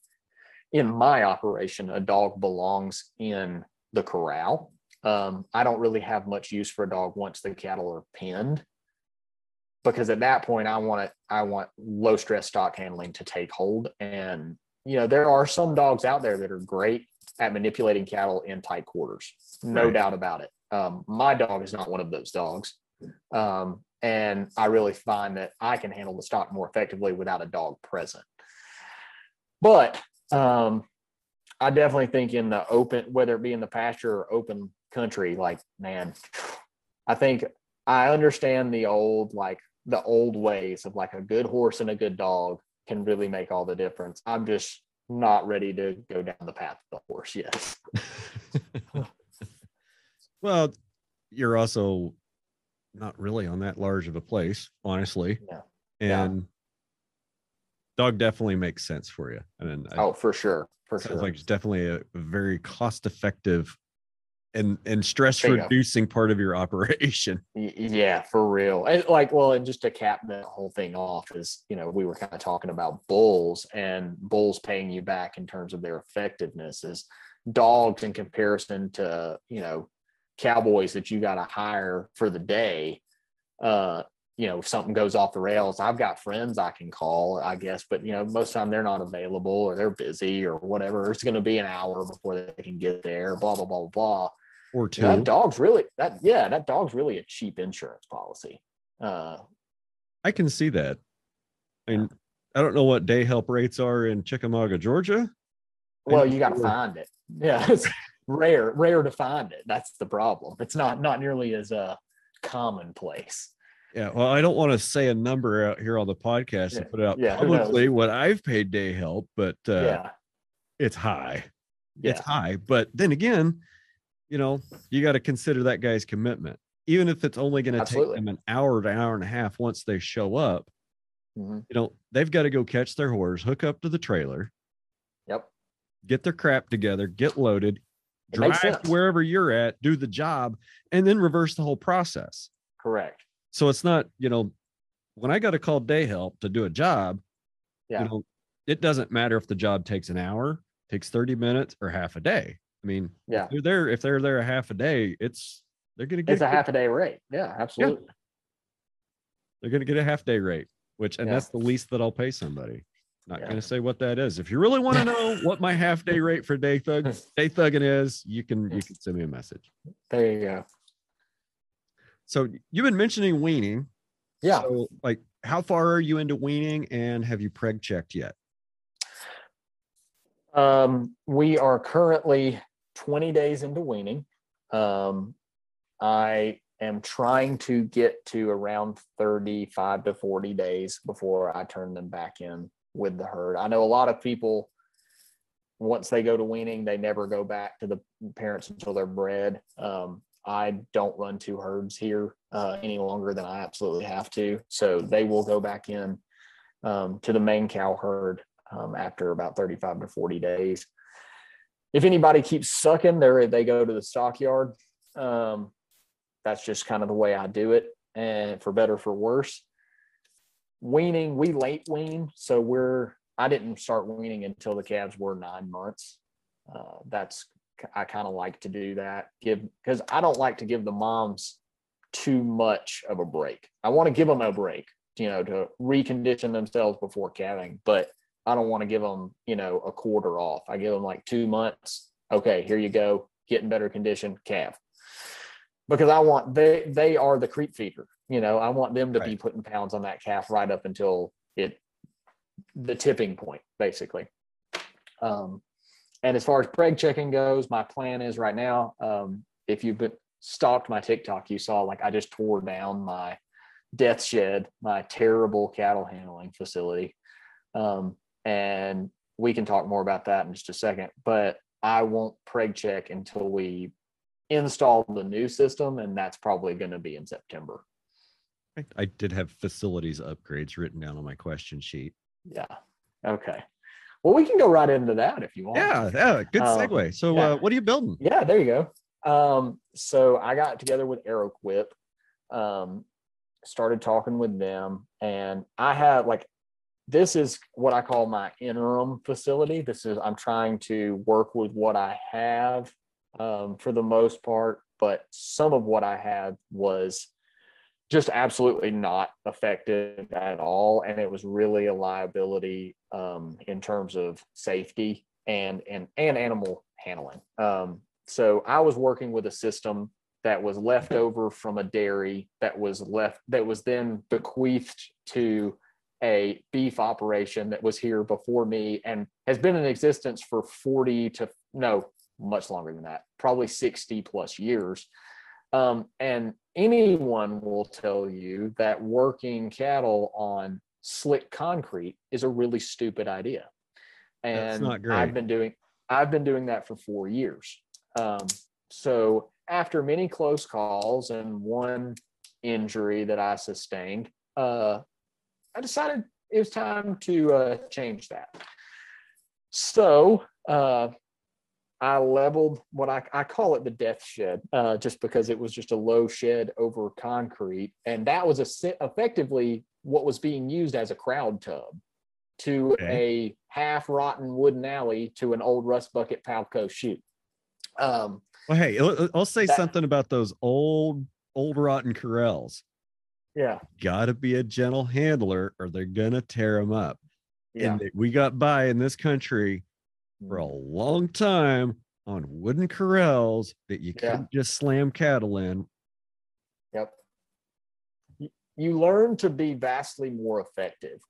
in my operation a dog belongs in the corral. I don't really have much use for a dog once the cattle are penned, because at that point I want low stress stock handling to take hold. And, you know, there are some dogs out there that are great at manipulating cattle in tight quarters, no doubt about it. My dog is not one of those dogs. And I really find that I can handle the stock more effectively without a dog present. But I definitely think in the open, whether it be in the pasture or open country, like, man, I think I understand the old ways of, like, a good horse and a good dog can really make all the difference. I'm just not ready to go down the path of the horse yet. Well, you're also not really on that large of a place, honestly. Yeah. And dog definitely makes sense for you. I mean, for sure. For sure. Like, it's definitely a very cost effective and stress reducing part of your operation. Yeah, for real. And just to cap the whole thing off is, you know, we were kind of talking about bulls and bulls paying you back in terms of their effectiveness. Is dogs, in comparison to, you know, cowboys that you got to hire for the day, you know, if something goes off the rails, I've got friends I can call, I guess, but, you know, most of the time they're not available or they're busy or whatever. It's going to be an hour before they can get there, blah, blah, blah, blah. Or two. You know, that dog's really a cheap insurance policy. I can see that. I mean, I don't know what day help rates are in Chickamauga, Georgia. Well, you got to find it. Yeah. rare to find it. That's the problem. It's not nearly as commonplace. Yeah, well, I don't want to say a number out here on the podcast and put it out publicly what I've paid day help, but it's high. Yeah. It's high. But then again, you know, you got to consider that guy's commitment. Even if it's only going to take them an hour to hour and a half once they show up, mm-hmm. you know, they've got to go catch their horse, hook up to the trailer, get their crap together, get loaded, drive wherever you're at, do the job, and then reverse the whole process. Correct. So it's not, you know, when I got to call day help to do a job, you know, it doesn't matter if the job takes an hour, takes 30 minutes or half a day. I mean, if they're there a half a day, they're going to get a half a day rate. Yeah, absolutely. Yeah. They're going to get a half day rate, which that's the least that I'll pay somebody. Not going to say what that is. If you really want to know what my half day rate for day thugging is, you can send me a message. There you go. So you've been mentioning weaning. Yeah. So, like, how far are you into weaning, and have you preg checked yet? We are currently 20 days into weaning. I am trying to get to around 35 to 40 days before I turn them back in with the herd. I know a lot of people, once they go to weaning, they never go back to the parents until they're bred. I don't run two herds here any longer than I absolutely have to. So they will go back in to the main cow herd after about 35 to 40 days. If anybody keeps sucking, they go to the stockyard. That's just kind of the way I do it, and for better, for worse. Weaning, we late wean, so I didn't start weaning until the calves were 9 months. I kind of like to do that, because I don't like to give the moms too much of a break. I want to give them a break, you know, to recondition themselves before calving, but I don't want to give them, you know, a quarter off. I give them like 2 months. Okay, here you go, get in better condition, calf. Because I want, they are the creep feeder, you know, I want them to be putting pounds on that calf right up until the tipping point, basically. And as far as preg checking goes, my plan is right now, if you've stalked my TikTok, you saw, like, I just tore down my death shed, my terrible cattle handling facility. And we can talk more about that in just a second, but I won't preg check until we install the new system, and that's probably going to be in September. I did have facilities upgrades written down on my question sheet. Yeah. Okay. Well, we can go right into that if you want. Yeah. Good segue. What are you building? Yeah, there you go. So I got together with Aeroquip, started talking with them, and I have, like, this is what I call my interim facility. I'm trying to work with what I have for the most part, but some of what I had was just absolutely not effective at all, and it was really a liability in terms of safety and animal handling. So I was working with a system that was left over from a dairy that was then bequeathed to a beef operation that was here before me and has been in existence for much longer than that, probably 60 plus years. And anyone will tell you that working cattle on slick concrete is a really stupid idea. And that's not great. I've been doing that for 4 years. So after many close calls and one injury that I sustained, I decided it was time to change that. So, I leveled what I call it the death shed, just because it was just a low shed over concrete. And that was effectively what was being used as a crowd tub to a half rotten wooden alley to an old rust bucket Palco chute. Well, hey, I'll say something about those old rotten corrals. Yeah. Gotta be a gentle handler or they're going to tear them up. Yeah. And we got by in this country for a long time on wooden corrals that you can't just slam cattle in. Yep. You learn to be vastly more effective.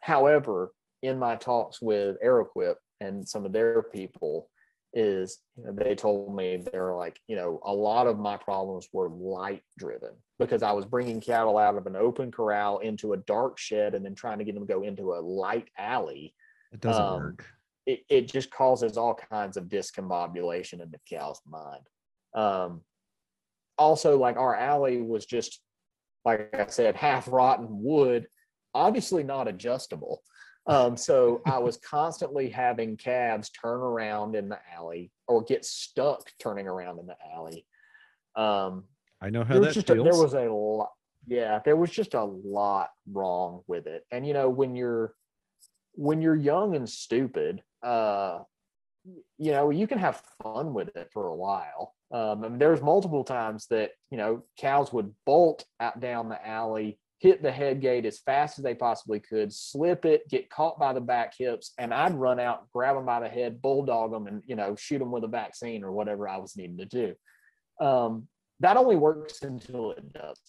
However, in my talks with Aeroquip and some of their people, is, you know, they told me they were like, you know, a lot of my problems were light driven because I was bringing cattle out of an open corral into a dark shed and then trying to get them to go into a light alley. It doesn't work. It just causes all kinds of discombobulation in the cow's mind. Also, like, our alley was just, like I said, half rotten wood, obviously not adjustable. So I was constantly having calves turn around in the alley or get stuck turning around in the alley. I know how that feels. There was just a lot wrong with it. And, you know, when you're young and stupid, you know, you can have fun with it for a while. And there's multiple times that, you know, cows would bolt out down the alley, hit the head gate as fast as they possibly could, slip it, get caught by the back hips, and I'd run out, grab them by the head, bulldog them, and, you know, shoot them with a vaccine or whatever I was needing to do. That only works until it does.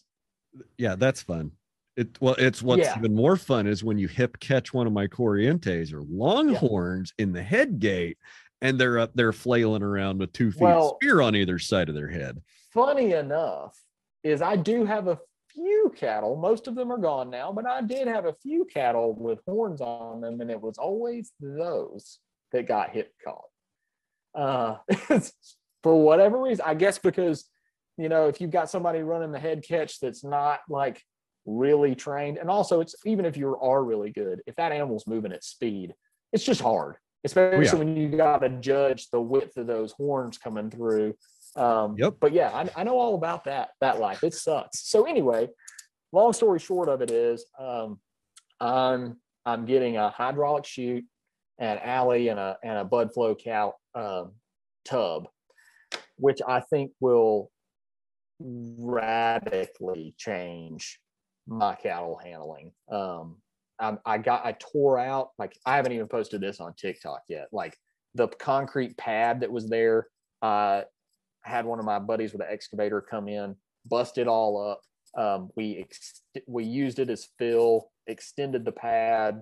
Yeah, that's fun. Even more fun is when you hip catch one of my Corrientes or Longhorns in the head gate, and they're up there flailing around with 2 feet spear on either side of their head. Funny enough is I do have a few cattle. Most of them are gone now, but I did have a few cattle with horns on them, and it was always those that got hip caught. For whatever reason, I guess because, you know, if you've got somebody running the head catch that's not like really trained, and also it's even if you are really good, if that animal's moving at speed, it's just hard, especially when you got to judge the width of those horns coming through. But yeah, I know all about that life. It sucks. So anyway, long story short of it is, I'm getting a hydraulic chute, an alley, and a Bud Flow cow tub, which I think will radically change my cattle handling. I tore out, like, I haven't even posted this on TikTok yet. Like, the concrete pad that was there, I had one of my buddies with an excavator come in, bust it all up. We used it as fill, extended the pad,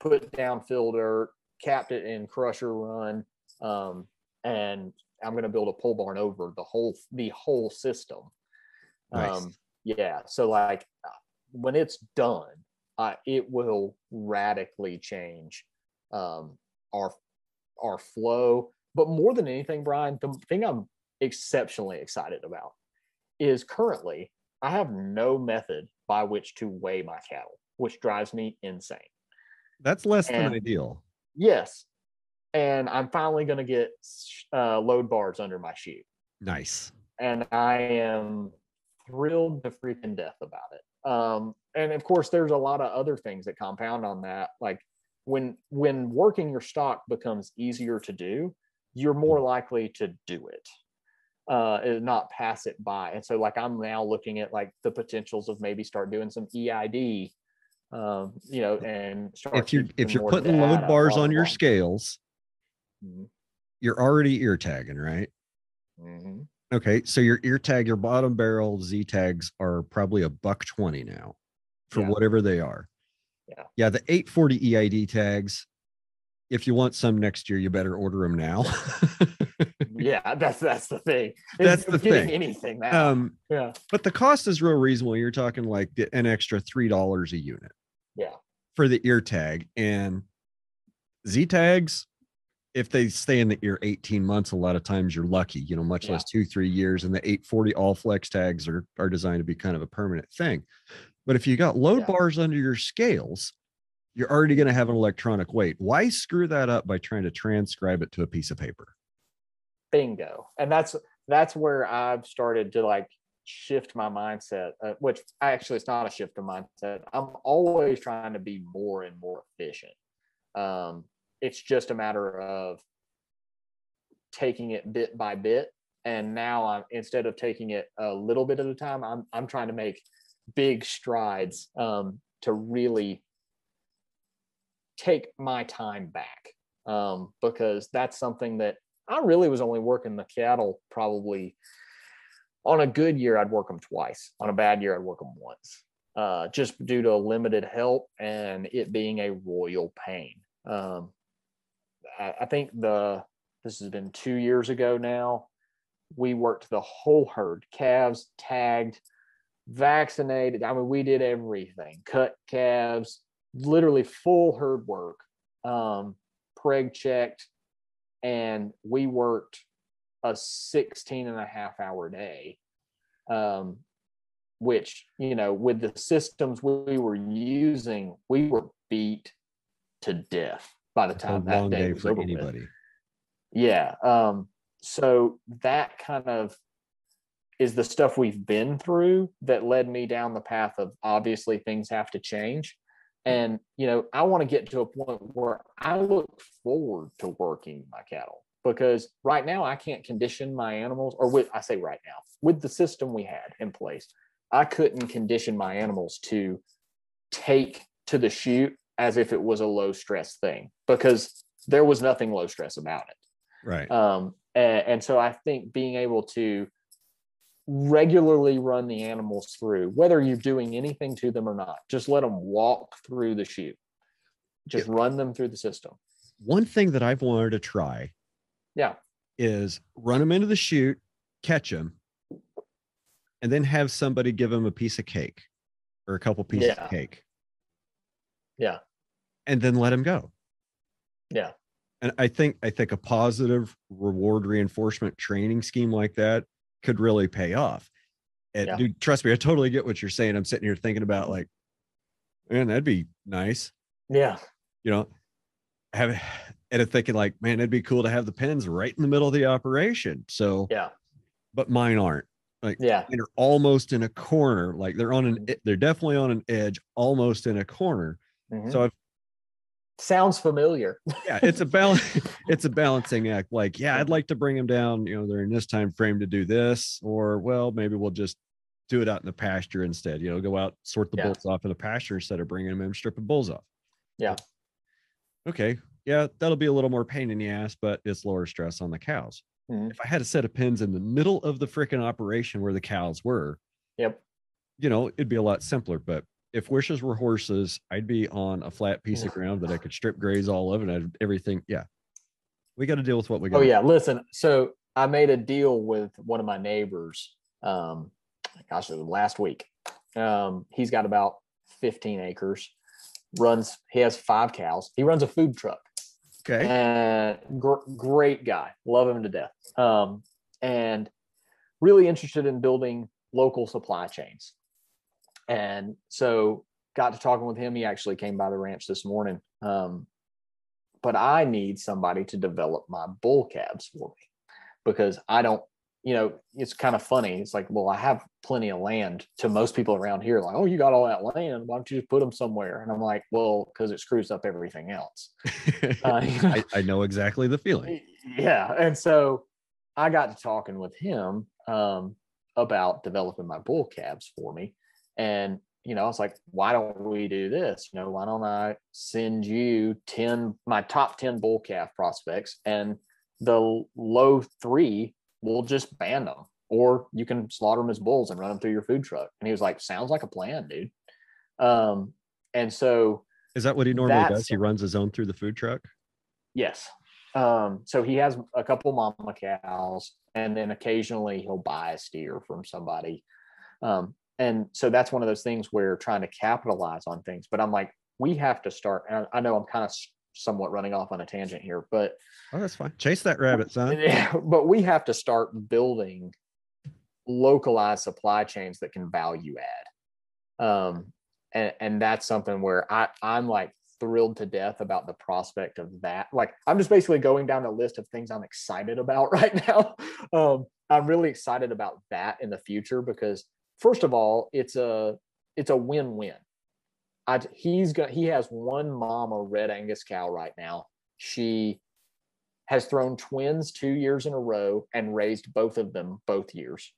put down fill dirt, capped it in crusher run, and I'm going to build a pole barn over the whole system. Nice. So, like, when it's done, it will radically change our flow. But more than anything, Brian, the thing I'm exceptionally excited about is currently I have no method by which to weigh my cattle, which drives me insane. That's less than ideal. Yes. And I'm finally going to get load bars under my chute. Nice. And I am thrilled to freaking death about it. And of course, there's a lot of other things that compound on that. Like, when working your stock becomes easier to do, you're more likely to do it, and not pass it by. And so, like, I'm now looking at, like, the potentials of maybe start doing some EID, you know, and start. If you're putting load bars on your scales, you're already ear tagging, right? Mm-hmm. Okay, so your ear tag, your bottom barrel Z tags are probably $1.20 now for whatever they are. Yeah, the 840 EID tags. If you want some next year, you better order them now. Yeah, that's the thing. That's the thing. Anything now. But the cost is real reasonable. You're talking like an extra $3 a unit. Yeah. For the ear tag and Z tags, if they stay in the ear 18 months, a lot of times you're lucky. You know, much less 2-3 years. And the 840 all flex tags are designed to be kind of a permanent thing. But if you got load bars under your scales, you're already going to have an electronic weight. Why screw that up by trying to transcribe it to a piece of paper? Bingo. And that's where I've started to, like, shift my mindset, which actually it's not a shift of mindset. I'm always trying to be more and more efficient. It's just a matter of taking it bit by bit. And now instead of taking it a little bit at a time, I'm trying to make big strides, to really take my time back, because that's something that I really was only working the cattle probably on a good year. I'd work them twice. On a bad year, I'd work them once, just due to limited help and it being a royal pain. I think the This has been 2 years ago now. We worked the whole herd, calves, tagged, vaccinated. I mean, we did everything, cut calves, literally full herd work, preg checked, and we worked a 16.5-hour day, which, you know, with the systems we were using, we were beat to death by the time that day was over with. Yeah. So that kind of is the stuff we've been through that led me down the path of obviously things have to change. And, you know, I want to get to a point where I look forward to working my cattle, because right now I can't condition my animals, or with, I say right now, with the system we had in place, I couldn't condition my animals to take to the chute as if it was a low stress thing, because there was nothing low stress about it. Right. And so I think being able to regularly run the animals through, whether you're doing anything to them or not, just let them walk through the chute, just run them through the system. One thing that I've wanted to try is run them into the chute, catch them, and then have somebody give them a piece of cake or a couple pieces of cake. Yeah. And then let them go. Yeah. And I think a positive reward reinforcement training scheme like that could really pay off. And dude, trust me, I totally get what you're saying. I'm sitting here thinking about like, man, that'd be nice. Yeah. You know, and thinking like, man, it'd be cool to have the pens right in the middle of the operation. So but mine aren't. Like they're almost in a corner. Like they're definitely on an edge, almost in a corner. Mm-hmm. So I've sounds familiar. It's a balancing act. Like, I'd like to bring them down, you know, they're in this time frame to do this, or well, maybe we'll just do it out in the pasture instead, you know, go out, sort the bulls off in the pasture instead of bringing them in, stripping bulls off. Yeah. Okay. Yeah. That'll be a little more pain in the ass, but it's lower stress on the cows. Mm-hmm. If I had a set of pins in the middle of the freaking operation where the cows were, you know, it'd be a lot simpler. But if wishes were horses, I'd be on a flat piece of ground that I could strip graze all of, and I'd everything. Yeah. We got to deal with what we got. Oh yeah. Listen. So I made a deal with one of my neighbors, gosh, last week. He's got about 15 acres, he has 5 cows. He runs a food truck. Okay. And great guy. Love him to death. And really interested in building local supply chains. And so got to talking with him. He actually came by the ranch this morning. But I need somebody to develop my bull calves for me, because I don't, you know, it's kind of funny. It's like, well, I have plenty of land to most people around here. Like, oh, you got all that land. Why don't you just put them somewhere? And I'm like, well, because it screws up everything else. I know exactly the feeling. Yeah. And so I got to talking with him about developing my bull calves for me. And, you know, I was like, why don't we do this? You know, why don't I send you my top 10 bull calf prospects, and the low 3 will just ban them, or you can slaughter them as bulls and run them through your food truck. And he was like, sounds like a plan, dude. And so. Is that what he normally does? He runs his own through the food truck? Yes. So he has a couple mama cows, and then occasionally he'll buy a steer from somebody. And so that's one of those things where trying to capitalize on things, but I'm like, we have to start. And I know I'm kind of somewhat running off on a tangent here, but oh, that's fine. Chase that rabbit, son. But we have to start building localized supply chains that can value add. And that's something where I'm like thrilled to death about the prospect of that. Like, I'm just basically going down a list of things I'm excited about right now. I'm really excited about that in the future, because first of all, it's a win-win. He has one mama Red Angus cow right now. She has thrown twins 2 years in a row and raised both of them both years.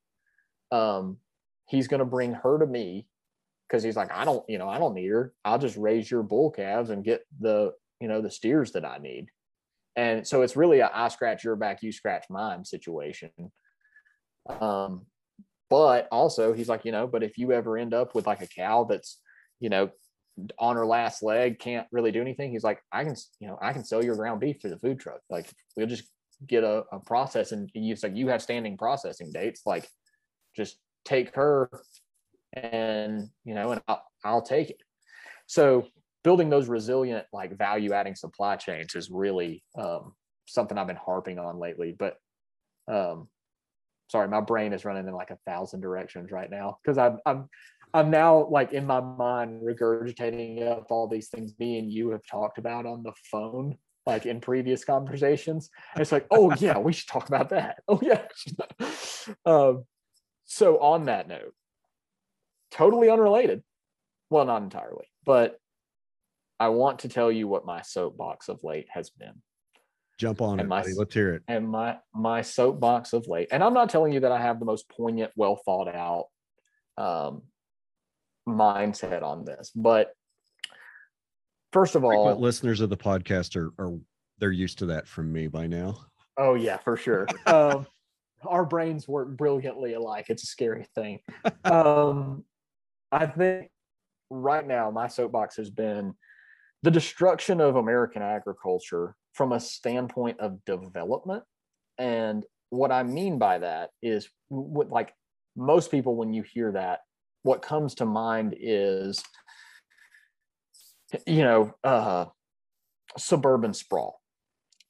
He's going to bring her to me, because he's like, I don't need her. I'll just raise your bull calves and get the, you know, the steers that I need. And so it's really a I scratch your back, you scratch mine situation. But also he's like, you know, but if you ever end up with like a cow that's, you know, on her last leg, can't really do anything, he's like, I can sell your ground beef to the food truck. Like, we'll just get a process, and it's like, you have standing processing dates, like just take her and, you know, and I'll take it. So building those resilient, like value adding supply chains is really something I've been harping on lately, but sorry, my brain is running in like 1,000 directions right now. Cause I'm now like in my mind regurgitating up all these things me and you have talked about on the phone, like in previous conversations. And it's like, oh yeah, we should talk about that. Oh yeah. So on that note, totally unrelated. Well, not entirely, but I want to tell you what my soapbox of late has been. Jump on it, buddy. Let's hear it. And my soapbox of late, and I'm not telling you that I have the most poignant, well thought out mindset on this, but first of all, listeners of the podcast are they're used to that from me by now. Oh yeah, for sure. Our brains work brilliantly alike. It's a scary thing. I think right now my soapbox has been the destruction of American agriculture from a standpoint of development. And what I mean by that is, like most people, when you hear that, what comes to mind is, you know, suburban sprawl.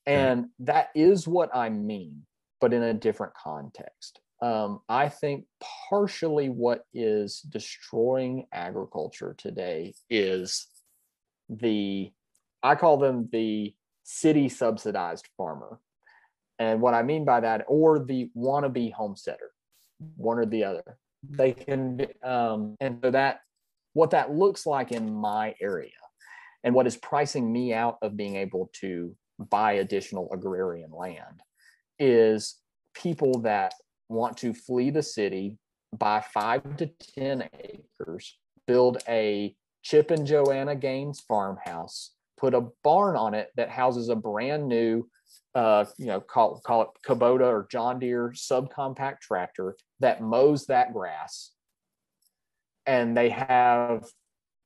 And that is what I mean, but in a different context. I think partially what is destroying agriculture today is I call them the city subsidized farmer. And what I mean by that, or the wannabe homesteader, one or the other. They can, and so that, what that looks like in my area and what is pricing me out of being able to buy additional agrarian land is people that want to flee the city, buy 5 to 10 acres, build a Chip and Joanna Gaines farmhouse, put a barn on it that houses a brand new, you know, call it Kubota or John Deere subcompact tractor that mows that grass. And they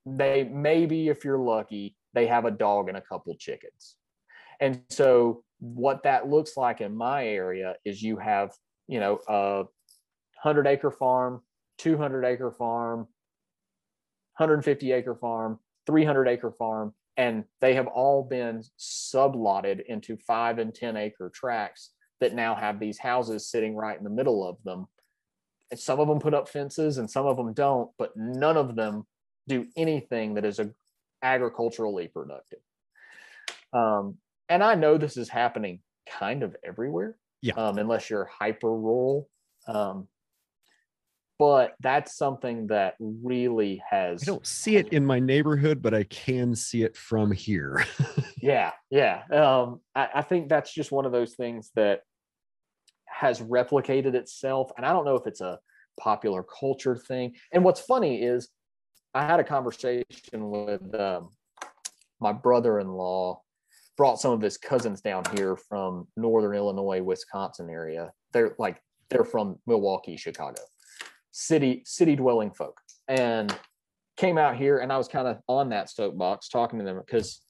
maybe, if you're lucky, they have a dog and a couple chickens. And so what that looks like in my area is you have, you know, a 100-acre farm, 200-acre farm, 150-acre farm, 300-acre farm. And they have all been sublotted into 5 and 10 acre tracts that now have these houses sitting right in the middle of them. And some of them put up fences and some of them don't, but none of them do anything that is agriculturally productive. And I know this is happening kind of everywhere, unless you're hyper rural. But that's something that really has... I don't see it in my neighborhood, but I can see it from here. Yeah. I think that's just one of those things that has replicated itself. And I don't know if it's a popular culture thing. And what's funny is I had a conversation with my brother-in-law, brought some of his cousins down here from Northern Illinois, Wisconsin area. They're from Milwaukee, Chicago. City dwelling folk, and came out here, and I was kind of on that soapbox talking to them because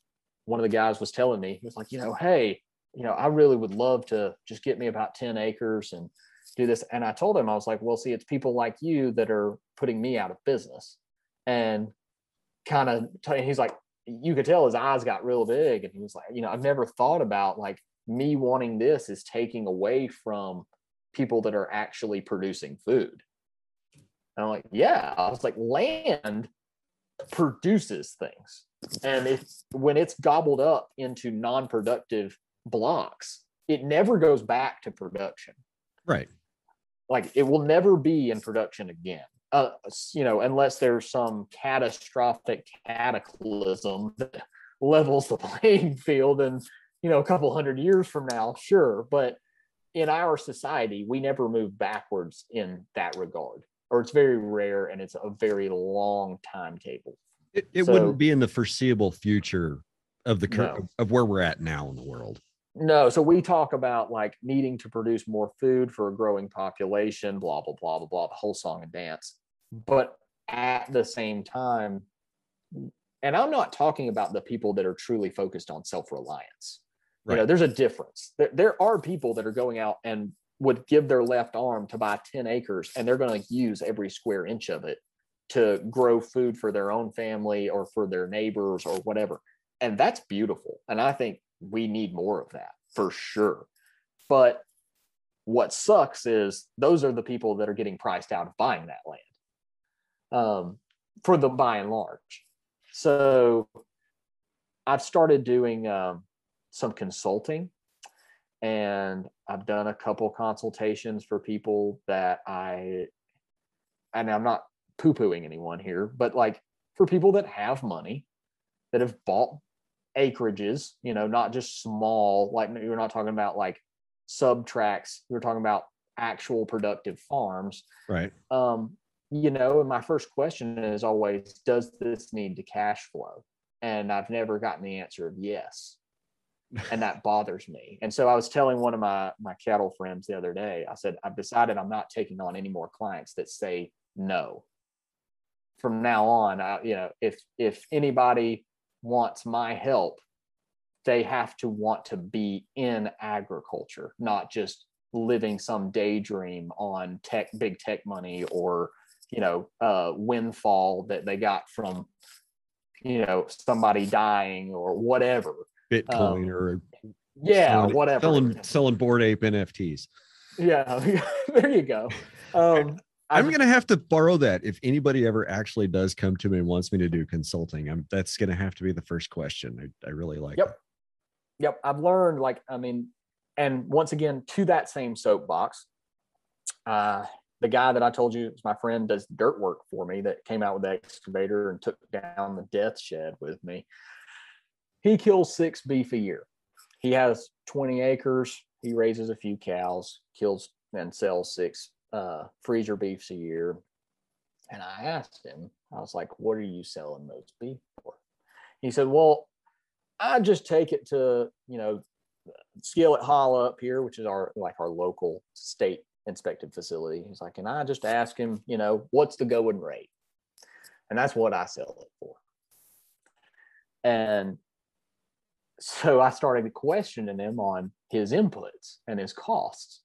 one of the guys was telling me, he was like, you know, hey, you know, I really would love to just get me about 10 acres and do this. And I told him, I was like, well, see, it's people like you that are putting me out of business. And kind of, he's like, you could tell his eyes got real big. And he was like, you know, I've never thought about like me wanting this is taking away from people that are actually producing food. And I'm like, yeah, I was like, land produces things. And when it's gobbled up into non-productive blocks, it never goes back to production. Right. Like it will never be in production again, you know, unless there's some catastrophic cataclysm that levels the playing field and, you know, a couple hundred years from now, sure. But in our society, we never move backwards in that regard. Or it's very rare, and it's a very long timetable. It wouldn't be in the foreseeable future of the of where we're at now in the world. No. So we talk about like needing to produce more food for a growing population, blah, blah, blah, blah, blah, the whole song and dance. But at the same time, and I'm not talking about the people that are truly focused on self-reliance. Right. You know, there's a difference. There are people that are going out and would give their left arm to buy 10 acres, and they're going to use every square inch of it to grow food for their own family or for their neighbors or whatever. And that's beautiful. And I think we need more of that for sure. But what sucks is those are the people that are getting priced out of buying that land, for the by and large. So I've started doing some consulting, and I've done a couple consultations for people that I'm not poo-pooing anyone here, but like for people that have money, that have bought acreages, you know, not just small, like you're not talking about like subtracts, we're talking about actual productive farms. Right. You know, and my first question is always, does this need to cash flow? And I've never gotten the answer of yes. And that bothers me. And so I was telling one of my cattle friends the other day, I said, I've decided I'm not taking on any more clients that say no. From now on, if anybody wants my help, they have to want to be in agriculture, not just living some daydream on tech, big tech money, or, you know, windfall that they got from, you know, somebody dying or whatever. Bitcoin or whatever. Selling Bored Ape NFTs. Yeah, there you go. I'm going to have to borrow that. If anybody ever actually does come to me and wants me to do consulting, that's going to have to be the first question. I really like it. Yep. I've learned, like, I mean, and once again, to that same soapbox, the guy that I told you is my friend, does dirt work for me, that came out with the excavator and took down the death shed with me. He kills 6 beef a year. He has 20 acres. He raises a few cows, kills and sells 6 freezer beefs a year. And I asked him, I was like, what are you selling those beef for? He said, well, I just take it to, you know, Skillet Hollow up here, which is our local state inspected facility. He's like, and I just ask him, you know, what's the going rate? And that's what I sell it for. And so I started questioning him on his inputs and his costs.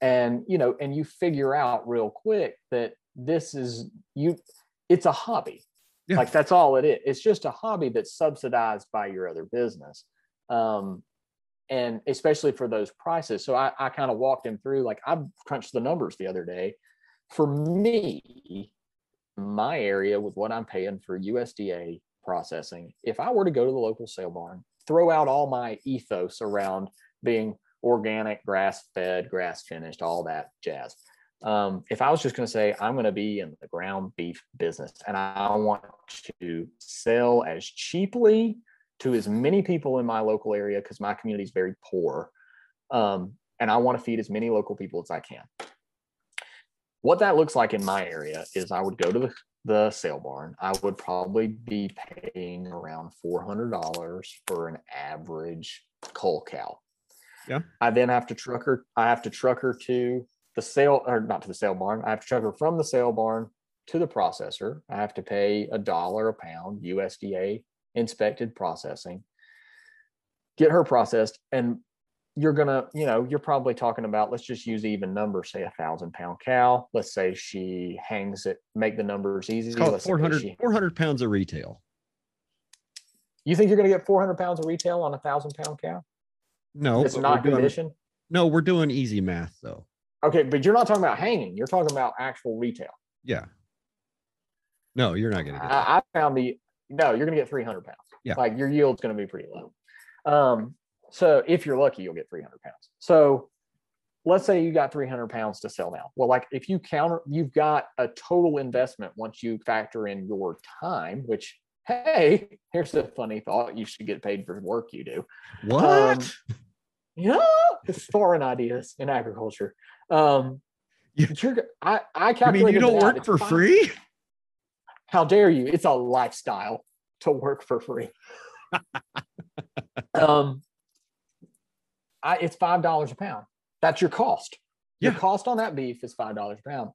And, you know, and you figure out real quick that this is it's a hobby. Yeah. Like, that's all it is. It's just a hobby that's subsidized by your other business. And especially for those prices. So I kind of walked him through, like, I crunched the numbers the other day for me, my area, with what I'm paying for USDA processing. If I were to go to the local sale barn, throw out all my ethos around being organic, grass-fed, grass-finished, all that jazz. If I was just going to say, I'm going to be in the ground beef business and I want to sell as cheaply to as many people in my local area, because my community is very poor, and I want to feed as many local people as I can. What that looks like in my area is I would go to the sale barn. I would probably be paying around $400 for an average cull cow. Yeah. I then have to truck her. I have to truck her to the sale, or not to the sale barn. I have to truck her from the sale barn to the processor. I have to pay $1 a pound USDA inspected processing, get her processed. And you're going to, you know, you're probably talking about, let's just use even numbers, say 1,000 pound cow. Let's say she hangs it, make the numbers easy. It's called 400 pounds of retail. You think you're going to get 400 pounds of retail on a 1,000 pound cow? No, it's not conditioned. No, we're doing easy math though. Okay, but you're not talking about hanging. You're talking about actual retail. Yeah. No, you're not gonna get. You're gonna get 300 pounds. Yeah. Like, your yield's gonna be pretty low. So if you're lucky, you'll get 300 pounds. So let's say you got 300 pounds to sell now. Well, like, if you counter, you've got a total investment once you factor in your time, which, hey, here's a funny thought. You should get paid for work you do. What? Yeah, it's foreign ideas in agriculture. I mean, you don't work for free? How dare you? It's a lifestyle to work for free. It's $5 a pound. That's your cost. Yeah. Your cost on that beef is $5 a pound.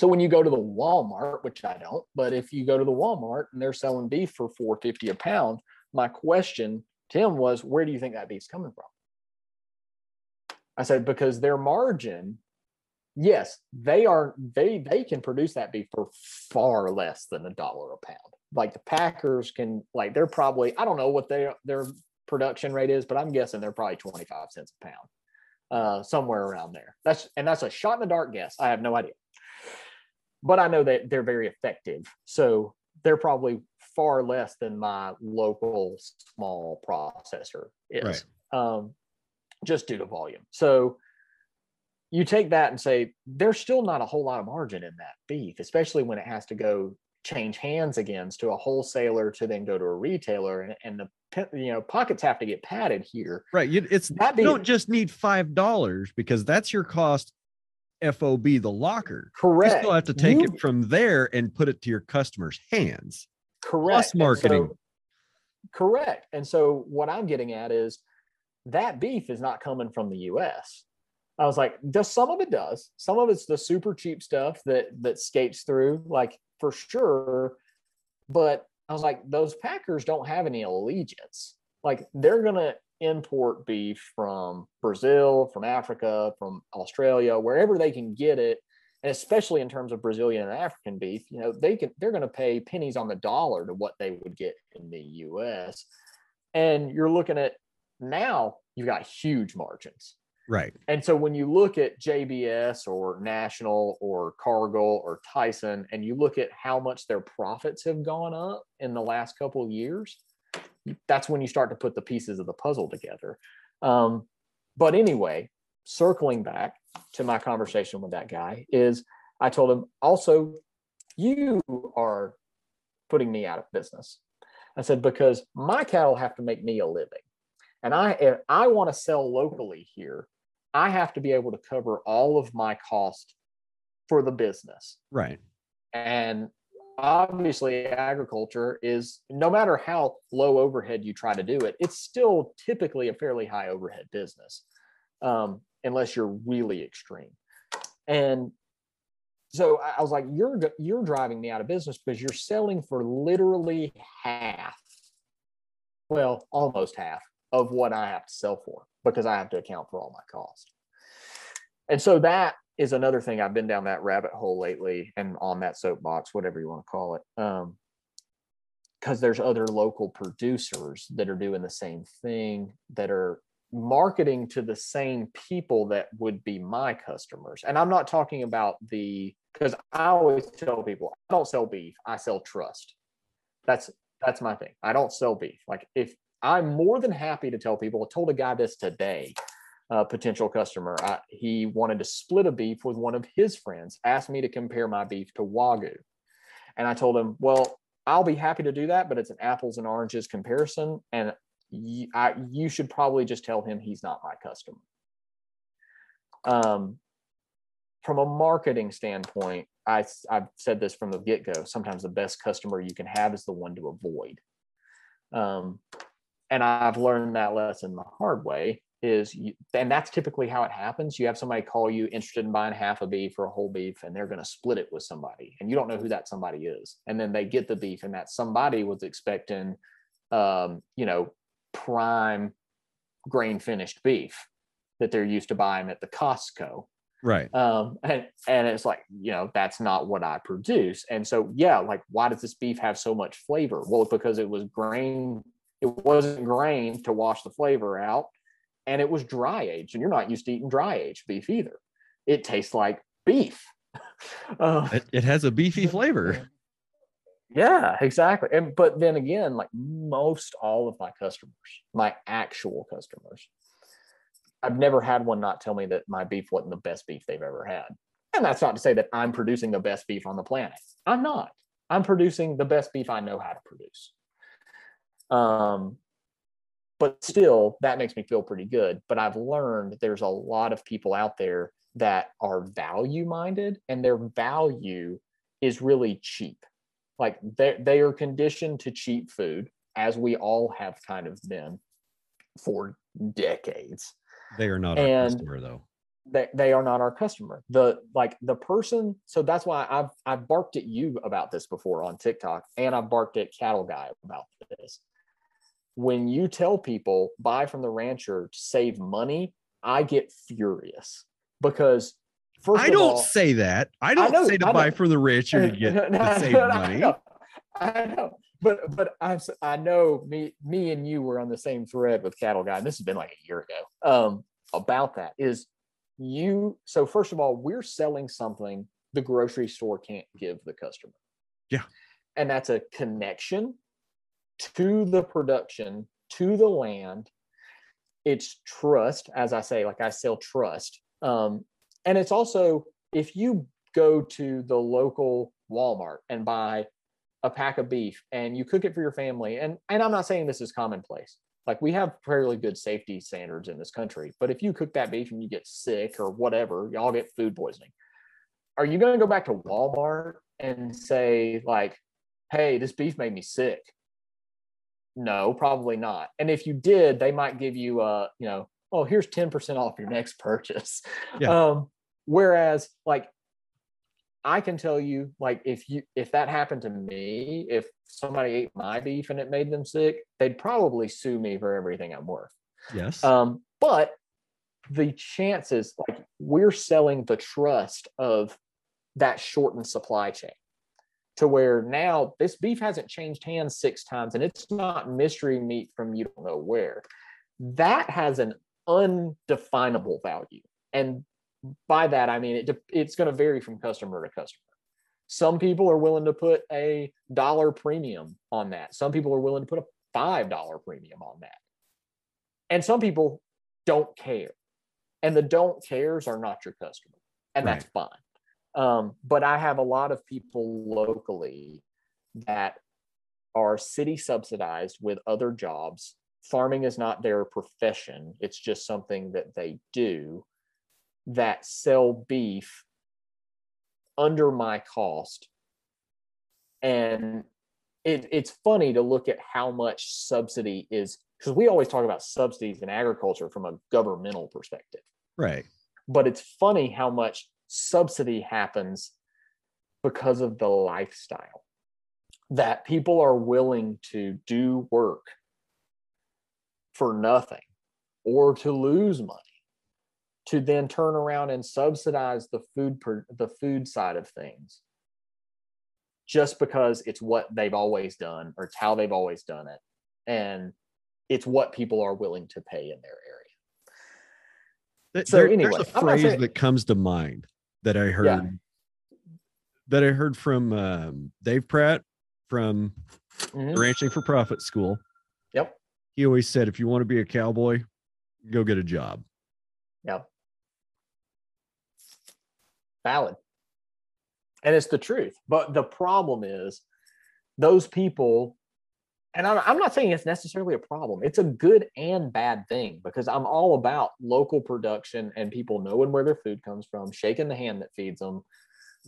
So when you go to the Walmart, which I don't, but if you go to the Walmart and they're selling beef for $4.50 a pound, my question to him was, where do you think that beef's coming from? I said, because their margin, yes, they can produce that beef for far less than $1 a pound. Like the packers can, like they're probably, I don't know what their production rate is, but I'm guessing they're probably 25 cents a pound, somewhere around there. That's a shot in the dark guess. I have no idea, but I know that they're very effective. So they're probably far less than my local small processor is, right, just due to volume. So you take that and say, there's still not a whole lot of margin in that beef, especially when it has to go change hands again to a wholesaler to then go to a retailer, and the pockets have to get padded here. Right. You don't just need $5 because that's your cost FOB the locker. Correct. You still have to take it from there and put it to your customers' hands. Correct. Plus marketing. And so, correct. And so what I'm getting at is that beef is not coming from the U.S. I was like, some of it does. Some of it's the super cheap stuff that skates through, like for sure. But I was like, those packers don't have any allegiance. Like they're going to import beef from Brazil, from Africa, from Australia, wherever they can get it. And especially in terms of Brazilian and African beef, they're going to pay pennies on the dollar to what they would get in the U.S. And you're looking at now you've got huge margins. Right. And so when you look at JBS or National or Cargill or Tyson, and you look at how much their profits have gone up in the last couple of years, that's when you start to put the pieces of the puzzle together. But anyway, circling back to my conversation with that guy is I told him, also, you are putting me out of business. I said, because my cattle have to make me a living. And if I want to sell locally here, I have to be able to cover all of my cost for the business. Right. And obviously agriculture is, no matter how low overhead you try to do it, it's still typically a fairly high overhead business, unless you're really extreme. And so I was like, you're driving me out of business because you're selling for literally half. Well, almost half of what I have to sell for, because I have to account for all my costs. And so that is another thing. I've been down that rabbit hole lately and on that soapbox, whatever you want to call it. Because there's other local producers that are doing the same thing, that are marketing to the same people that would be my customers. And I'm not talking about because I always tell people, I don't sell beef, I sell trust. That's my thing. I don't sell beef. Like if I'm more than happy to tell people, I told a guy this today, a potential customer, he wanted to split a beef with one of his friends, asked me to compare my beef to Wagyu. And I told him, well, I'll be happy to do that, but it's an apples and oranges comparison. And you should probably just tell him he's not my customer. From a marketing standpoint, I've said this from the get-go, sometimes the best customer you can have is the one to avoid. And I've learned that lesson the hard way and that's typically how it happens. You have somebody call you interested in buying half a beef or a whole beef, and they're going to split it with somebody, and you don't know who that somebody is. And then they get the beef, and that somebody was expecting, prime grain finished beef that they're used to buying at the Costco. Right. And it's like, that's not what I produce. And so, why does this beef have so much flavor? Well, because it was grain. It wasn't grain to wash the flavor out, and it was dry aged, and you're not used to eating dry aged beef either. It tastes like beef. It has a beefy flavor. Yeah, exactly. But then again, like most all of my customers, my actual customers, I've never had one not tell me that my beef wasn't the best beef they've ever had. And that's not to say that I'm producing the best beef on the planet. I'm not. I'm producing the best beef I know how to produce. But still, that makes me feel pretty good. But I've learned there's a lot of people out there that are value-minded, and their value is really cheap. Like they are conditioned to cheap food, as we all have kind of been for decades. They are not our customer, though. They are not our customer. So that's why I've barked at you about this before on TikTok, and I barked at Cattle Guy about this. When you tell people buy from the rancher to save money, I get furious because I don't say to buy for the rich or to get to save money. I know. But I know me and you were on the same thread with Cattle Guy, and this has been like a year ago, about that is you. So first of all, we're selling something the grocery store can't give the customer. Yeah. And that's a connection to the production, to the land. It's trust, as I say, like I sell trust. And it's also, if you go to the local Walmart and buy a pack of beef and you cook it for your family, and I'm not saying this is commonplace. Like we have fairly good safety standards in this country, but if you cook that beef and you get sick or whatever, y'all get food poisoning. Are you going to go back to Walmart and say like, hey, this beef made me sick? No, probably not. And if you did, they might give you here's 10% off your next purchase. Yeah. Whereas like, I can tell you, like, if that happened to me, if somebody ate my beef and it made them sick, they'd probably sue me for everything I'm worth. Yes. But the chances, like, we're selling the trust of that shortened supply chain to where now this beef hasn't changed hands 6 times and it's not mystery meat from you don't know where. That has an undefinable value. And by that, I mean, it's going to vary from customer to customer. Some people are willing to put a dollar premium on that. Some people are willing to put a $5 premium on that. And some people don't care. And the don't cares are not your customer. And that's fine. But I have a lot of people locally that are city subsidized with other jobs. Farming is not their profession. It's just something that they do, that sell beef under my cost. And it's funny to look at how much subsidy is, because we always talk about subsidies in agriculture from a governmental perspective. Right. But it's funny how much subsidy happens because of the lifestyle, that people are willing to do work for nothing or to lose money, to then turn around and subsidize the food side of things just because it's what they've always done or it's how they've always done it. And it's what people are willing to pay in their area. Anyway, there's a phrase that comes to mind that I heard, from Dave Pratt from Ranching for Profit School. Yep. He always said, if you want to be a cowboy, go get a job. Yep. Valid. And it's the truth. But the problem is those people, and I'm not saying it's necessarily a problem. It's a good and bad thing, because I'm all about local production and people knowing where their food comes from, shaking the hand that feeds them.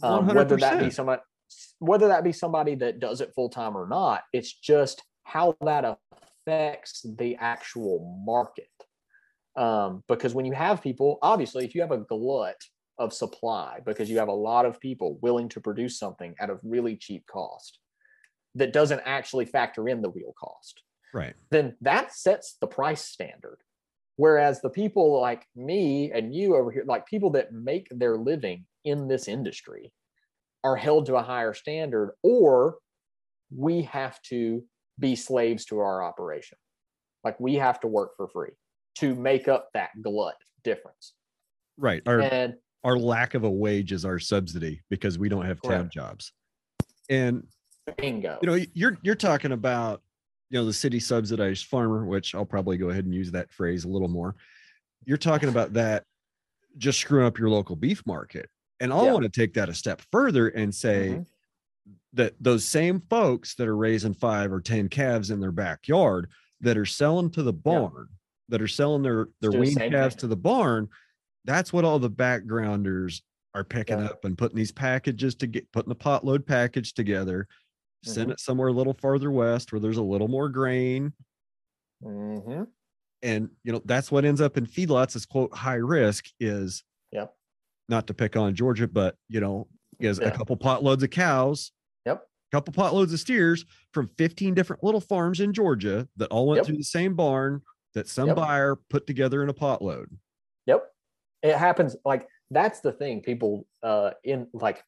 100%. Whether that be somebody that does it full time or not, it's just how that affects the actual market. Because when you have people, obviously, if you have a glut of supply, because you have a lot of people willing to produce something at a really cheap cost that doesn't actually factor in the real cost, right? Then that sets the price standard. Whereas the people like me and you over here, like people that make their living in this industry, are held to a higher standard, or we have to be slaves to our operation. Like we have to work for free to make up that glut difference. Right. Our lack of a wage is our subsidy because we don't have town jobs. And bingo. You know, you're talking about, you know, the city subsidized farmer, which I'll probably go ahead and use that phrase a little more. You're talking about that just screwing up your local beef market. And I want to take that a step further and say that those same folks that are raising 5 or 10 calves in their backyard that are selling to the barn, that are selling their weaned calves to the barn, that's what all the backgrounders are picking up and putting these packages putting the potload package together, send it somewhere a little farther west where there's a little more grain. And, you know, that's what ends up in feedlots is quote, high risk is not to pick on Georgia, but you know, is a couple potloads of cows, a couple potloads of steers from 15 different little farms in Georgia that all went through the same barn that some buyer put together in a potload. Yep. It happens. Like, that's the thing. People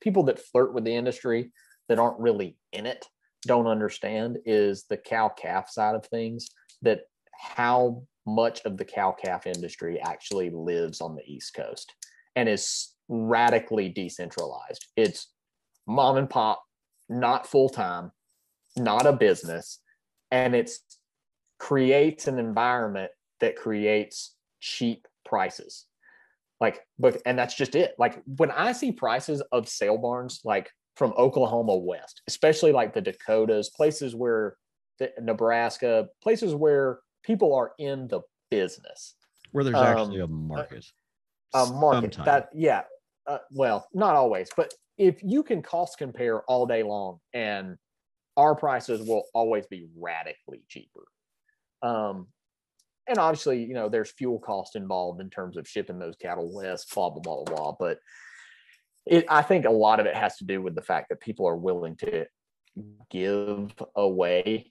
people that flirt with the industry that aren't really in it don't understand is the cow-calf side of things, that how much of the cow-calf industry actually lives on the East Coast and is radically decentralized. It's mom and pop, not full-time, not a business, and it creates an environment that creates cheap prices. And that's just it. Like, when I see prices of sale barns, like from Oklahoma west, especially like the Dakotas, places where Nebraska, places where people are in the business, where there's actually a market. A market sometime. Well, not always, but if you can cost compare all day long, and our prices will always be radically cheaper. And obviously, you know, there's fuel cost involved in terms of shipping those cattle west, blah, blah, blah, blah. But I think a lot of it has to do with the fact that people are willing to give away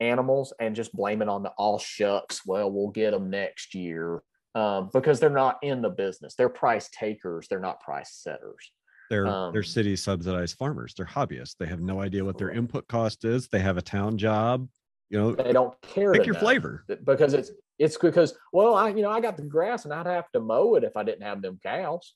animals and just blame it on the all shucks. Well, we'll get them next year, because they're not in the business. They're price takers. They're not price setters. They're city subsidized farmers. They're hobbyists. They have no idea what their input cost is. They have a town job. You know, they don't care. Pick your flavor, because it's because, well, I got the grass and I'd have to mow it if I didn't have them cows.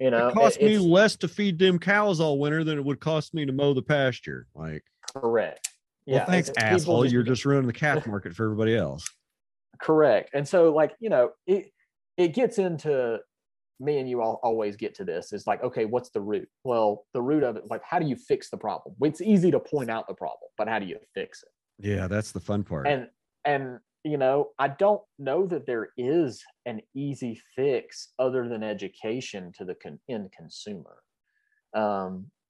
You know, it costs me less to feed them cows all winter than it would cost me to mow the pasture. Like, correct. Yeah. Well, thanks, asshole. You're just ruining the calf market for everybody else. Correct. And so, like, you know, it gets into me and you all always get to this. It's like, okay, what's the root? Well, the root of it, like, how do you fix the problem? It's easy to point out the problem, but how do you fix it? Yeah, that's the fun part. And you know, I don't know that there is an easy fix other than education to the end consumer.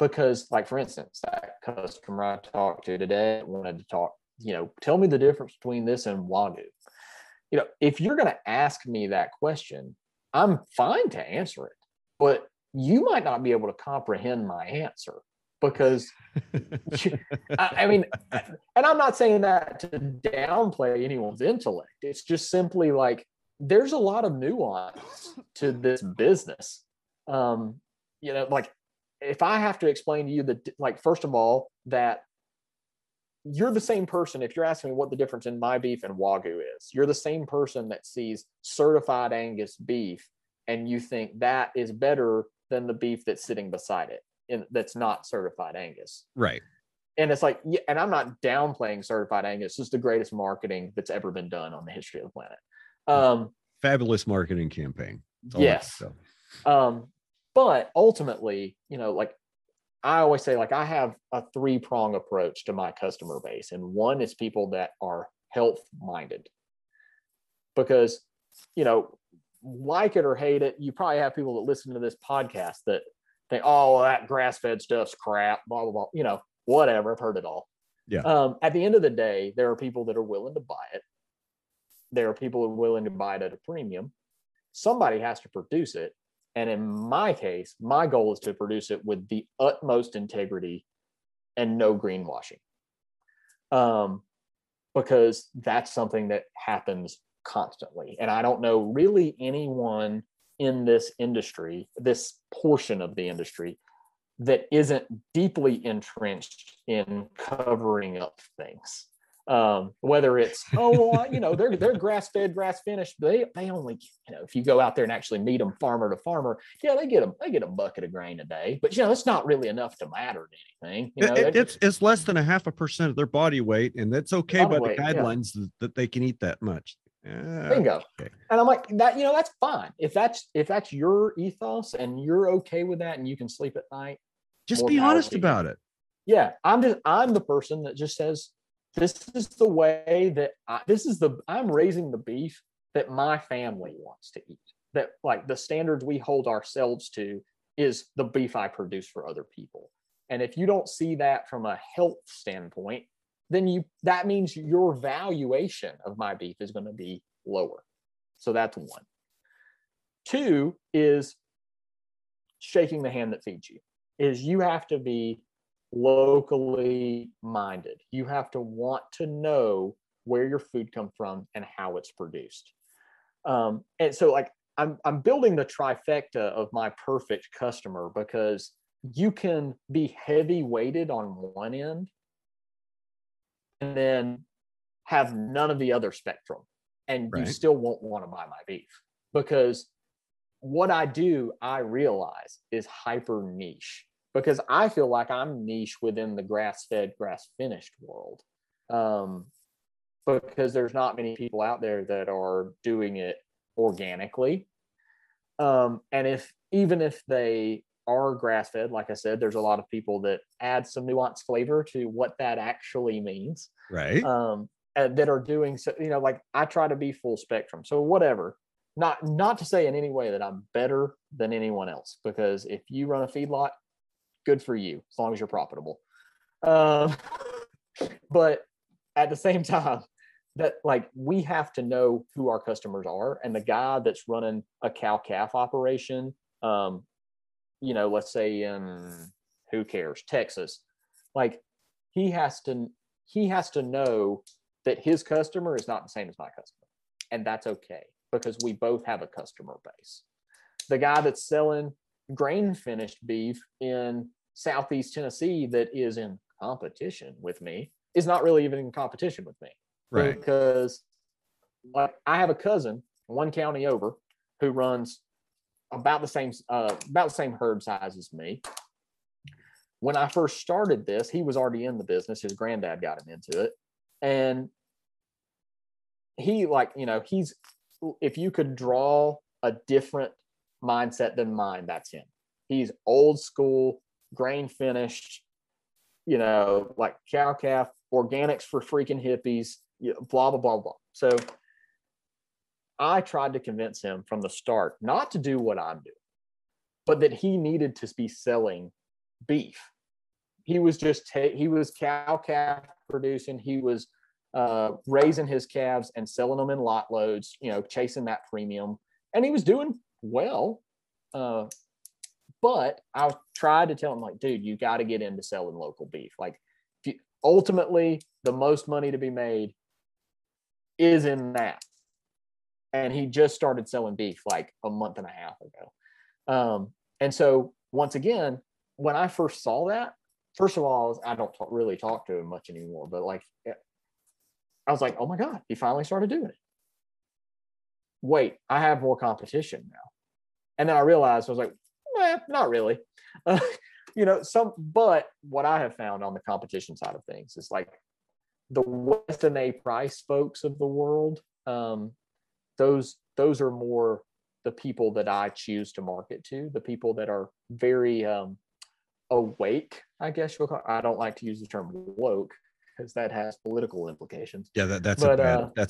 Because, like, for instance, that customer I talked to today wanted to talk, you know, tell me the difference between this and Wagyu. You know, if you're going to ask me that question, I'm fine to answer it, but you might not be able to comprehend my answer. Because and I'm not saying that to downplay anyone's intellect. It's just simply like, there's a lot of nuance to this business. You know, like, if I have to explain to you that, like, first of all, that you're the same person. If you're asking me what the difference in my beef and Wagyu is, you're the same person that sees certified Angus beef and you think that is better than the beef that's sitting beside it. That's not certified Angus, right? And it's like, and I'm not downplaying certified Angus. It's the greatest marketing that's ever been done on the history of the planet. Fabulous marketing campaign. Yes. But ultimately, you know, like, I always say, like, I have a 3-prong approach to my customer base, and one is people that are health minded, because, you know, like it or hate it, you probably have people that listen to this podcast that think, oh, that grass-fed stuff's crap, blah, blah, blah, you know, whatever. I've heard it all. Yeah. At the end of the day, there are people that are willing to buy it. There are people who are willing to buy it at a premium. Somebody has to produce it. And in my case, my goal is to produce it with the utmost integrity and no greenwashing. Because that's something that happens constantly. And I don't know really anyone in this industry, this portion of the industry, that isn't deeply entrenched in covering up things. Whether it's, they're grass-fed, grass-finished, they only, you know, if you go out there and actually meet them farmer to farmer, yeah, they get a bucket of grain a day, but, you know, it's not really enough to matter to anything. You know, it's less than 0.5% of their body weight, and that's okay by the guidelines that they can eat that much. Bingo. Okay. And I'm like, that, you know, that's fine. If that's your ethos and you're okay with that and you can sleep at night, just be honest about it. Yeah. I'm the person that just says, this is the way that I'm raising the beef that my family wants to eat. That, like, the standards we hold ourselves to is the beef I produce for other people. And if you don't see that from a health standpoint, then that means your valuation of my beef is going to be lower. So that's one. 2 is shaking the hand that feeds you. Is you have to be locally minded. You have to want to know where your food comes from and how it's produced. And so, like, I'm building the trifecta of my perfect customer, because you can be heavy weighted on one end and then have none of the other spectrum, and right. You still won't want to buy my beef, because what I do, I realize, is hyper niche, because I feel like I'm niche within the grass-fed, grass-finished world, because there's not many people out there that are doing it organically. And even if they are grass-fed, like I said, there's a lot of people that add some nuanced flavor to what that actually means. Right. That are doing, so, you know, like I try to be full spectrum. So whatever. Not to say in any way that I'm better than anyone else, because if you run a feedlot, good for you, as long as you're profitable. But at the same time, that, like, we have to know who our customers are, and the guy that's running a cow-calf operation, you know, let's say in, who cares, Texas, like he has to know that his customer is not the same as my customer, and that's okay, because we both have a customer base. The guy that's selling grain finished beef in Southeast Tennessee that is in competition with me is not really even in competition with me. Right. Because, like, I have a cousin one county over who runs about the same herd size as me. When I first started this, he was already in the business. His granddad got him into it. And he, like, you know, he's, if you could draw a different mindset than mine, that's him. He's old school, grain finished, you know, like cow calf, organics for freaking hippies, blah, blah, blah, blah. So I tried to convince him from the start not to do what I'm doing, but that he needed to be selling beef. He was he was cow calf producing. He was raising his calves and selling them in lot loads, you know, chasing that premium, and he was doing well. But I tried to tell him, like, dude, you got to get into selling local beef. Like, ultimately, the most money to be made is in that. And he just started selling beef like a month and a half ago. And so, once again, when I first saw that, first of all, I don't really talk to him much anymore, but, like, I was like, oh my God, he finally started doing it. Wait, I have more competition now. And then I realized, I was like, not really. You know, but what I have found on the competition side of things is, like, the Weston A. Price folks of the world, those are more the people that I choose to market to, the people that are very awake, I guess you'll call it. I don't like to use the term woke, because that has political implications. Yeah, that's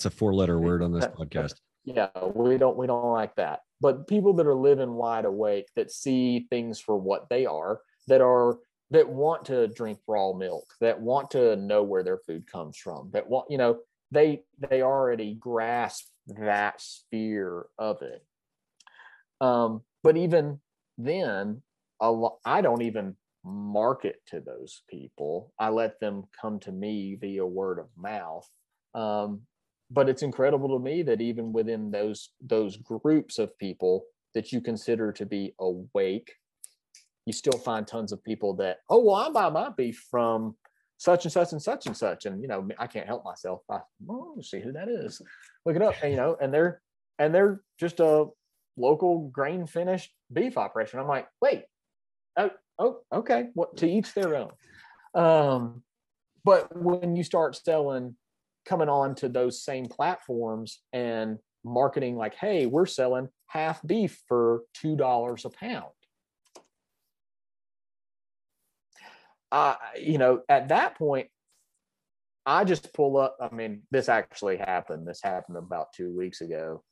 a four-letter word on this podcast. Yeah, we don't like that. But people that are living wide awake, that see things for what they are, that want to drink raw milk, that want to know where their food comes from, that want, you know, they already grasp that sphere of it. But even then, I don't even market to those people. I let them come to me via word of mouth. But it's incredible to me that even within those groups of people that you consider to be awake, you still find tons of people that, oh, well, I buy my beef from such and such and such and such. And, you know, I can't help myself. See who that is. Look it up, and, you know, and they're just a local grain finished beef operation. I'm like, wait, oh, okay. What, to each their own. But when you start coming on to those same platforms and marketing, like, hey, we're selling half beef for $2 a pound. You know, at that point, I just pull up. I mean, this actually happened. This happened about 2 weeks ago.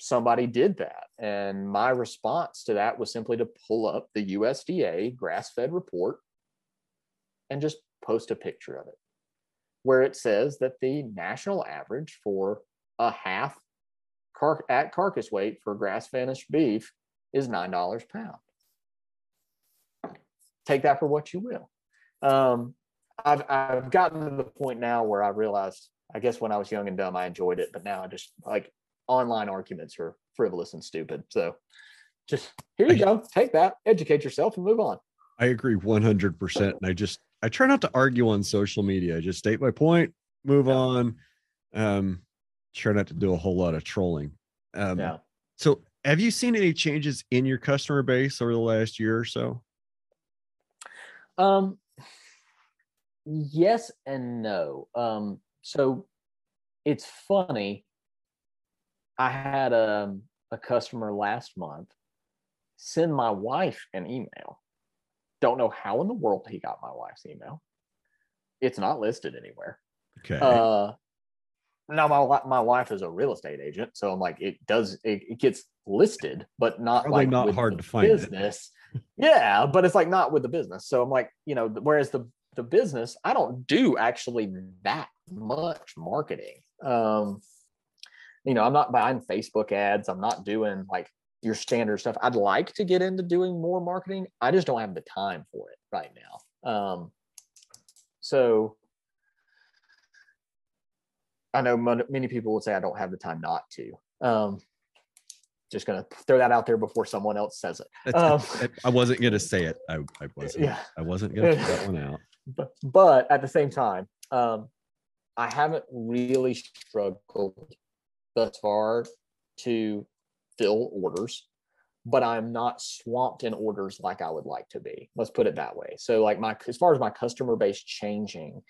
Somebody did that. And my response to that was simply to pull up the USDA grass-fed report and just post a picture of it, where it says that the national average for a half at carcass weight for grass-finished beef is $9 a pound. Take that for what you will. I've gotten to the point now where I realized, I guess when I was young and dumb, I enjoyed it, but now I just, like, online arguments are frivolous and stupid. So just here you go. Take that, educate yourself and move on. I agree 100%. And I try not to argue on social media. I just state my point, move on. Try not to do a whole lot of trolling. So have you seen any changes in your customer base over the last year or so? Yes and no. So it's funny. I had a customer last month send my wife an email. Don't know how in the world he got my wife's email. It's not listed anywhere. Okay. Now my wife is a real estate agent, so I'm like, it gets listed, but not probably like not hard to find business. Yeah, but it's like not with the business. So I'm like, whereas the business, I don't do actually that much marketing. I'm not buying Facebook ads. I'm not doing like your standard stuff. I'd like to get into doing more marketing. I just don't have the time for it right now. So I know many people would say I don't have the time not to. Just going to throw that out there before someone else says it. I wasn't going to say it. I wasn't. Yeah. I wasn't going to put that one out. But at the same time, I haven't really struggled thus far to fill orders, but I'm not swamped in orders like I would like to be. Let's put it that way. So like as far as my customer base changing,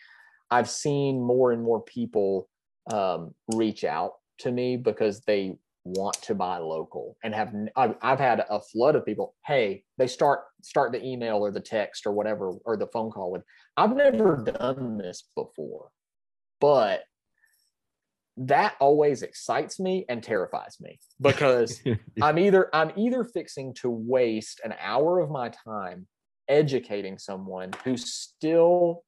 I've seen more and more people reach out to me because they want to buy local and I've had a flood of people. Hey, they start the email or the text or whatever, or the phone call with, I've never done this before, but that always excites me and terrifies me because I'm either fixing to waste an hour of my time educating someone who still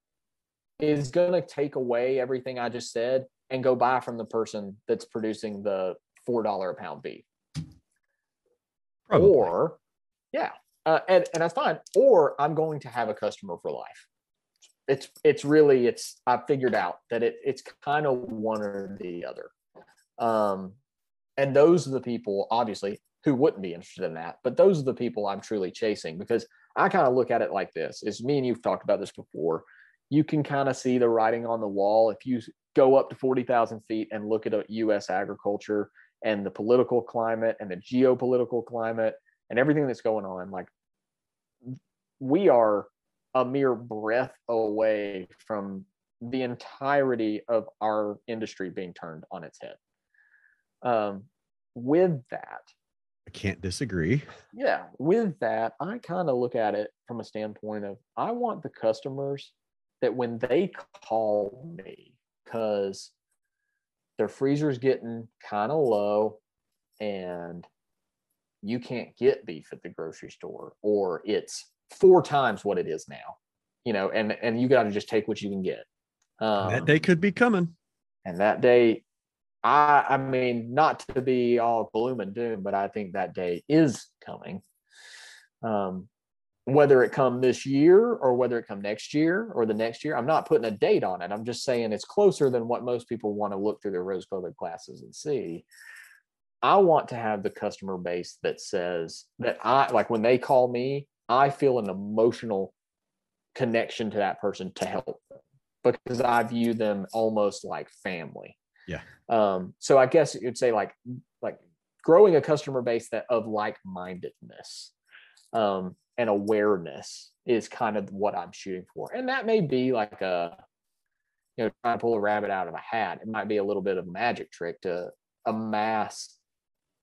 is going to take away everything I just said and go buy from the person that's producing the $4 a pound beef. Probably. Or and that's fine. Or I'm going to have a customer for life. It's really I figured out that it's kind of one or the other. And those are the people obviously who wouldn't be interested in that, but those are the people I'm truly chasing, because I kind of look at it like this, is me and you've talked about this before. You can kind of see the writing on the wall. If you go up to 40,000 feet and look at US agriculture and the political climate and the geopolitical climate and everything that's going on, like we are a mere breath away from the entirety of our industry being turned on its head. With that, I can't disagree. Yeah. With that, I kind of look at it from a standpoint of, I want the customers that when they call me, because their freezer's getting kind of low and you can't get beef at the grocery store, or it's 4 times what it is now, and you got to just take what you can get. That day could be coming. And that day, I mean, not to be all gloom and doom, but I think that day is coming. Whether it come this year or whether it come next year or the next year, I'm not putting a date on it. I'm just saying it's closer than what most people want to look through their rose-colored glasses and see. I want to have the customer base that says that when they call me, I feel an emotional connection to that person to help them, because I view them almost like family. Yeah. So I guess you'd say like growing a customer base that of like-mindedness and awareness is kind of what I'm shooting for. And that may be like trying to pull a rabbit out of a hat. It might be a little bit of a magic trick to amass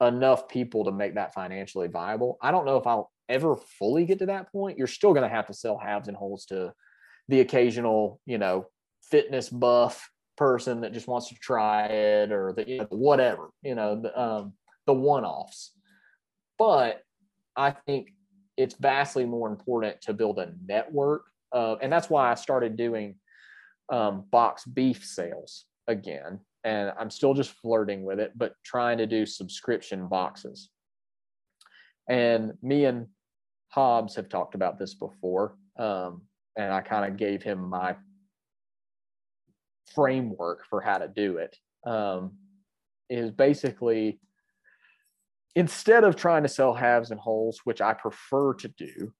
enough people to make that financially viable. I don't know if I'll ever fully get to that point. You're still going to have to sell halves and wholes to the occasional, fitness buff person that just wants to try it, or the whatever, the one-offs. But I think it's vastly more important to build a network. And that's why I started doing boxed beef sales again. And I'm still just flirting with it, but trying to do subscription boxes. And me and Hobbs have talked about this before, and I kind of gave him my framework for how to do it. Is basically instead of trying to sell halves and wholes, which I prefer to do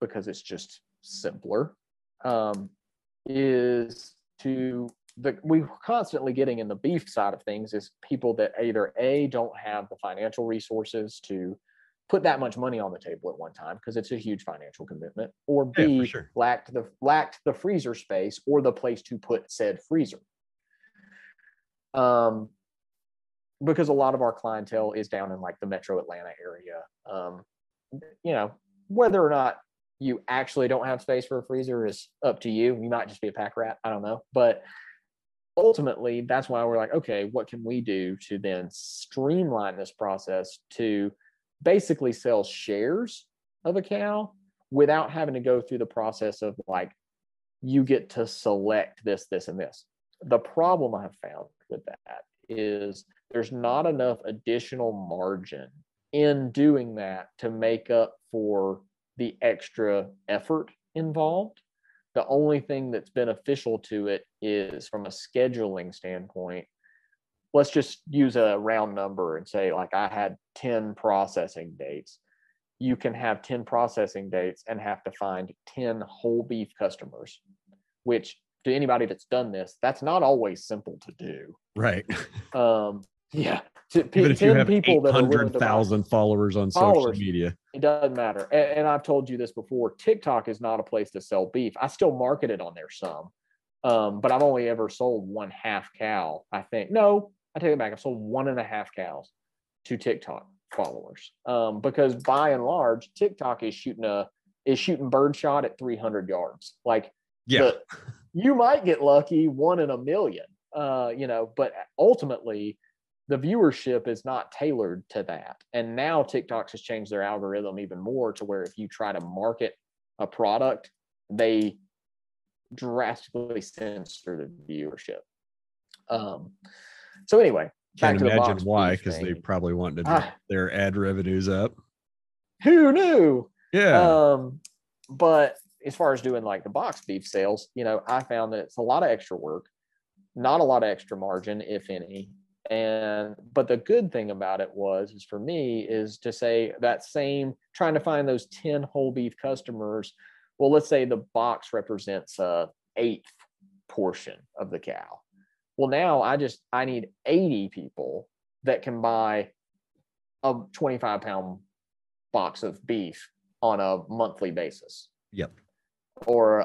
because it's just simpler, is to we're constantly getting in the beef side of things is people that either A, don't have the financial resources to put that much money on the table at one time because it's a huge financial commitment, or B, yeah, for sure, lacked the freezer space or the place to put said freezer. Because a lot of our clientele is down in like the metro Atlanta area. You know, whether or not you actually don't have space for a freezer is up to you. You might just be a pack rat. I don't know. But ultimately, that's why we're like, okay, what can we do to then streamline this process to basically sell shares of a cow without having to go through the process of like, you get to select this, this, and this. The problem I've found with that is there's not enough additional margin in doing that to make up for the extra effort involved. The only thing that's beneficial to it is from a scheduling standpoint. Let's just use a round number and say, like, I had 10 processing dates. You can have 10 processing dates and have to find 10 whole beef customers, which to anybody that's done this, that's not always simple to do. Right. Yeah. Even if you have 800,000 followers on social media, it doesn't matter. And I've told you this before, TikTok is not a place to sell beef. I still market it on there some, but I've only ever sold one half cow, I think. No, I take it back. I've sold 1.5 cows to TikTok followers because by and large, TikTok is shooting birdshot at 300 yards. Like, yeah, you might get lucky 1 in a million, you know, but ultimately, the viewership is not tailored to that. And now TikTok has changed their algorithm even more to where if you try to market a product, they drastically censor the viewership. So anyway, can't imagine why, because they probably want to get their ad revenues up. Who knew? Yeah. But as far as doing like the box beef sales, you know, I found that it's a lot of extra work, not a lot of extra margin, if any. But the good thing about it was for me is to say that same trying to find those 10 whole beef customers. Well, let's say the box represents a 1/8 portion of the cow. Well, now I need 80 people that can buy a 25-pound box of beef on a monthly basis. Yep. Or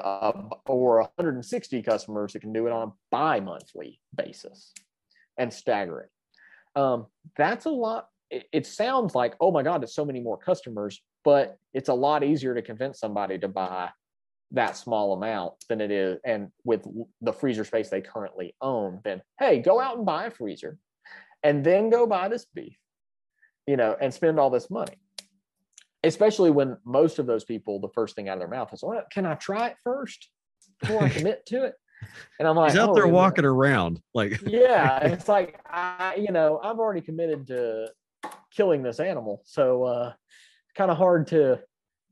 160 customers that can do it on a bi-monthly basis. And staggering. That's a lot. It sounds like, oh my God, there's so many more customers, but it's a lot easier to convince somebody to buy that small amount than it is. And with the freezer space they currently own, then, hey, go out and buy a freezer and then go buy this beef, you know, and spend all this money. Especially when most of those people, the first thing out of their mouth is, well, can I try it first before I commit to it? And I'm like, he's out there walking around. Like, yeah, it's like, you know, I've already committed to killing this animal. So it's kind of hard to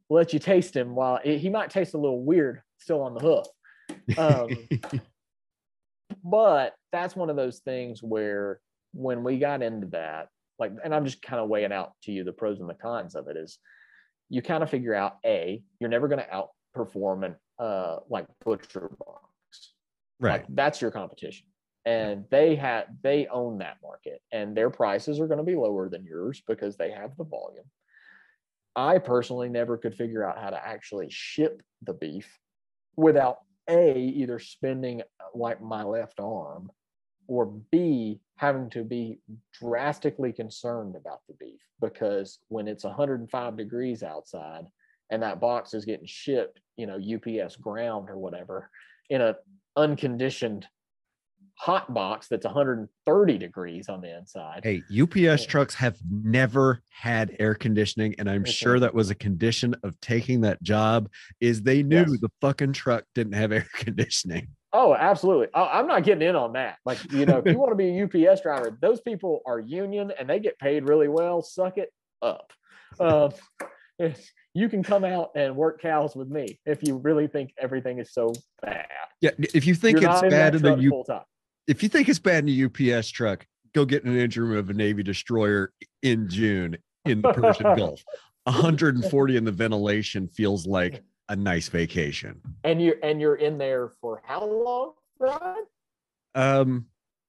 let you taste him while he might taste a little weird still on the hoof. But that's one of those things where when we got into that, like, and I'm just kind of weighing out to you the pros and the cons of it is you kind of figure out, A, you're never going to outperform an like butcher bar. Right. Like, that's your competition. And they own that market and their prices are going to be lower than yours because they have the volume. I personally never could figure out how to actually ship the beef without A, either spending like my left arm, or B, having to be drastically concerned about the beef, because when it's 105 degrees outside and that box is getting shipped, you know, UPS ground or whatever, in a unconditioned hot box that's 130 degrees on the inside. Hey, UPS trucks have never had air conditioning, and I'm sure that was a condition of taking that job, is they knew the fucking truck didn't have air conditioning. Oh, absolutely. I'm not getting in on that. Like, you know, if you want to be a UPS driver, those people are union and they get paid really well. Suck it up. You can come out and work cows with me if you really think everything is so bad. Yeah, if you think it's bad in the UPS truck, go get an engine room of a Navy destroyer in June in the Persian Gulf. 140 in the ventilation feels like a nice vacation. And you're in there for how long, Rod?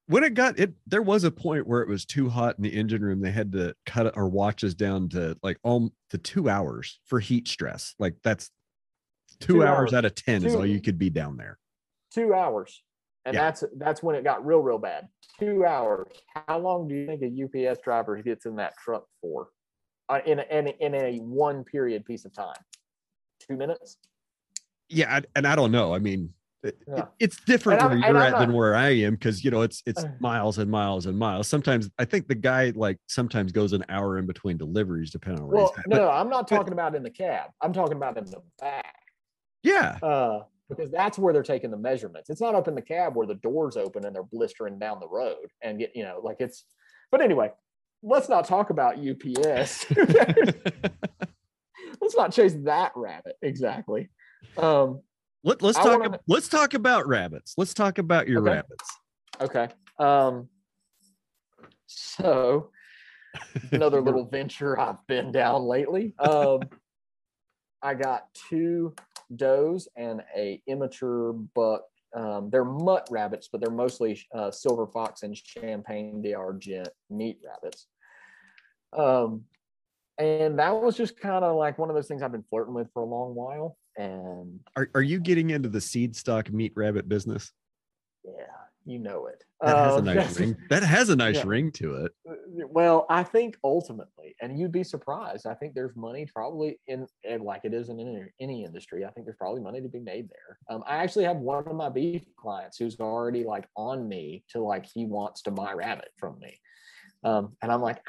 When it got it, there was a point where it was too hot in the engine room. They had to cut our watches down to like all to 2 hours for heat stress. Like that's two hours out of 10 is all you could be down there. 2 hours. And that's when it got real bad. 2 hours. How long do you think a UPS driver gets in that truck for? In a one period piece of time? 2 minutes? Yeah, and I don't know. I mean, it's different where you're at than where I am, because, you know, it's miles and miles and miles. Sometimes I think the guy sometimes goes an hour in between deliveries, depending on where he's at. No, I'm not talking about in the cab. I'm talking about in the back. Yeah. Because that's where they're taking the measurements. It's not up in the cab where the doors open and they're blistering down the road and get, you know, like it's, but anyway, let's not talk about UPS. Let's not chase that rabbit. Exactly. Let's talk about rabbits. Let's talk about your rabbits. Okay. So another little venture I've been down lately. I got two does and a immature buck. They're mutt rabbits, but they're mostly silver fox and champagne d'argent meat rabbits. And that was just kind of like one of those things I've been flirting with for a long while. And are you getting into the seed stock meat rabbit business? Yeah, you know it. That has a nice ring. That has a nice ring to it. Well, I think ultimately, and you'd be surprised, I think there's money probably in like it is in any industry. I think there's probably money to be made there. I actually have one of my beef clients who's already like on me to like he wants to buy rabbit from me. And I'm like,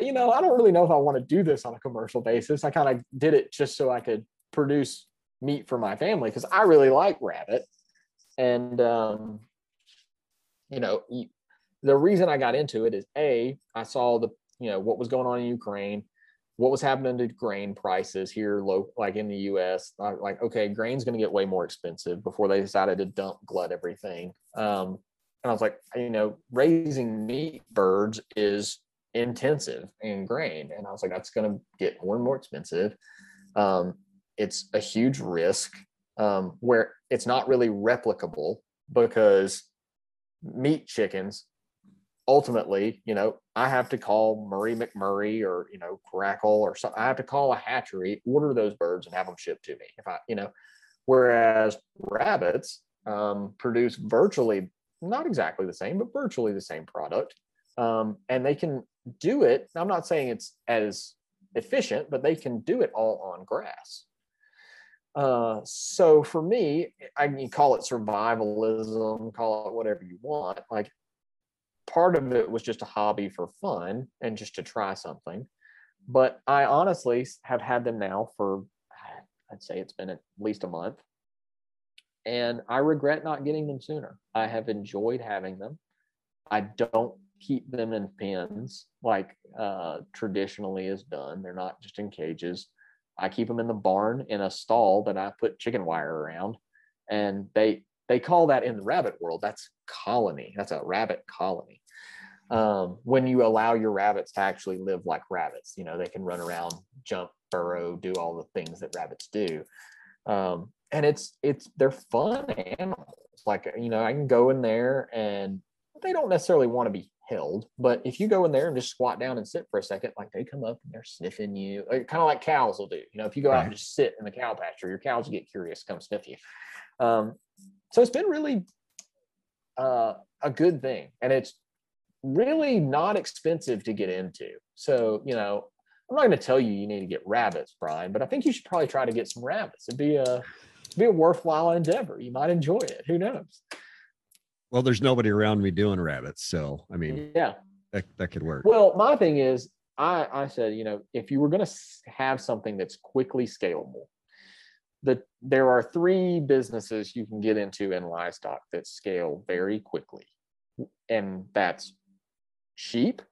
you know, I don't really know if I want to do this on a commercial basis. I kind of did it just so I could produce meat for my family because I really like rabbit. And, you know, the reason I got into it is I saw what was going on in Ukraine, what was happening to grain prices here, low, like in the US, like, okay, grain's going to get way more expensive before they decided to glut everything. And I was like, you know, raising meat birds is intensive in grain. And I was like, that's going to get more and more expensive. It's a huge risk where it's not really replicable because meat chickens, ultimately, you know, I have to call Murray McMurray or, you know, Crackle or something. I have to call a hatchery, order those birds and have them shipped to me. Whereas rabbits produce virtually not exactly the same, but virtually the same product. And they can do it. I'm not saying it's as efficient, but they can do it all on grass. So for me, I can call it survivalism, call it whatever you want. Like part of it was just a hobby for fun and just to try something. But I honestly have had them now for, I'd say it's been at least a month. And I regret not getting them sooner. I have enjoyed having them. I don't keep them in pens like traditionally is done. They're not just in cages. I keep them in the barn in a stall that I put chicken wire around. And they call that in the rabbit world, that's colony. That's a rabbit colony. When you allow your rabbits to actually live like rabbits, you know, they can run around, jump, burrow, do all the things that rabbits do. And they're fun animals. Like, you know, I can go in there and they don't necessarily want to be held, but if you go in there and just squat down and sit for a second, like they come up and they're sniffing you, like, kind of like cows will do. You know, if you go out and just sit in the cow pasture, your cows get curious, come sniff you. So it's been really a good thing. And it's really not expensive to get into. So, you know, I'm not going to tell you you need to get rabbits, Brian, but I think you should probably try to get some rabbits. It'd be a worthwhile endeavor. You might enjoy it. Who knows? Well, there's nobody around me doing rabbits, so I mean, that could work. Well, my thing is, I said, you know, if you were going to have something that's quickly scalable, there are three businesses you can get into in livestock that scale very quickly, and that's sheep,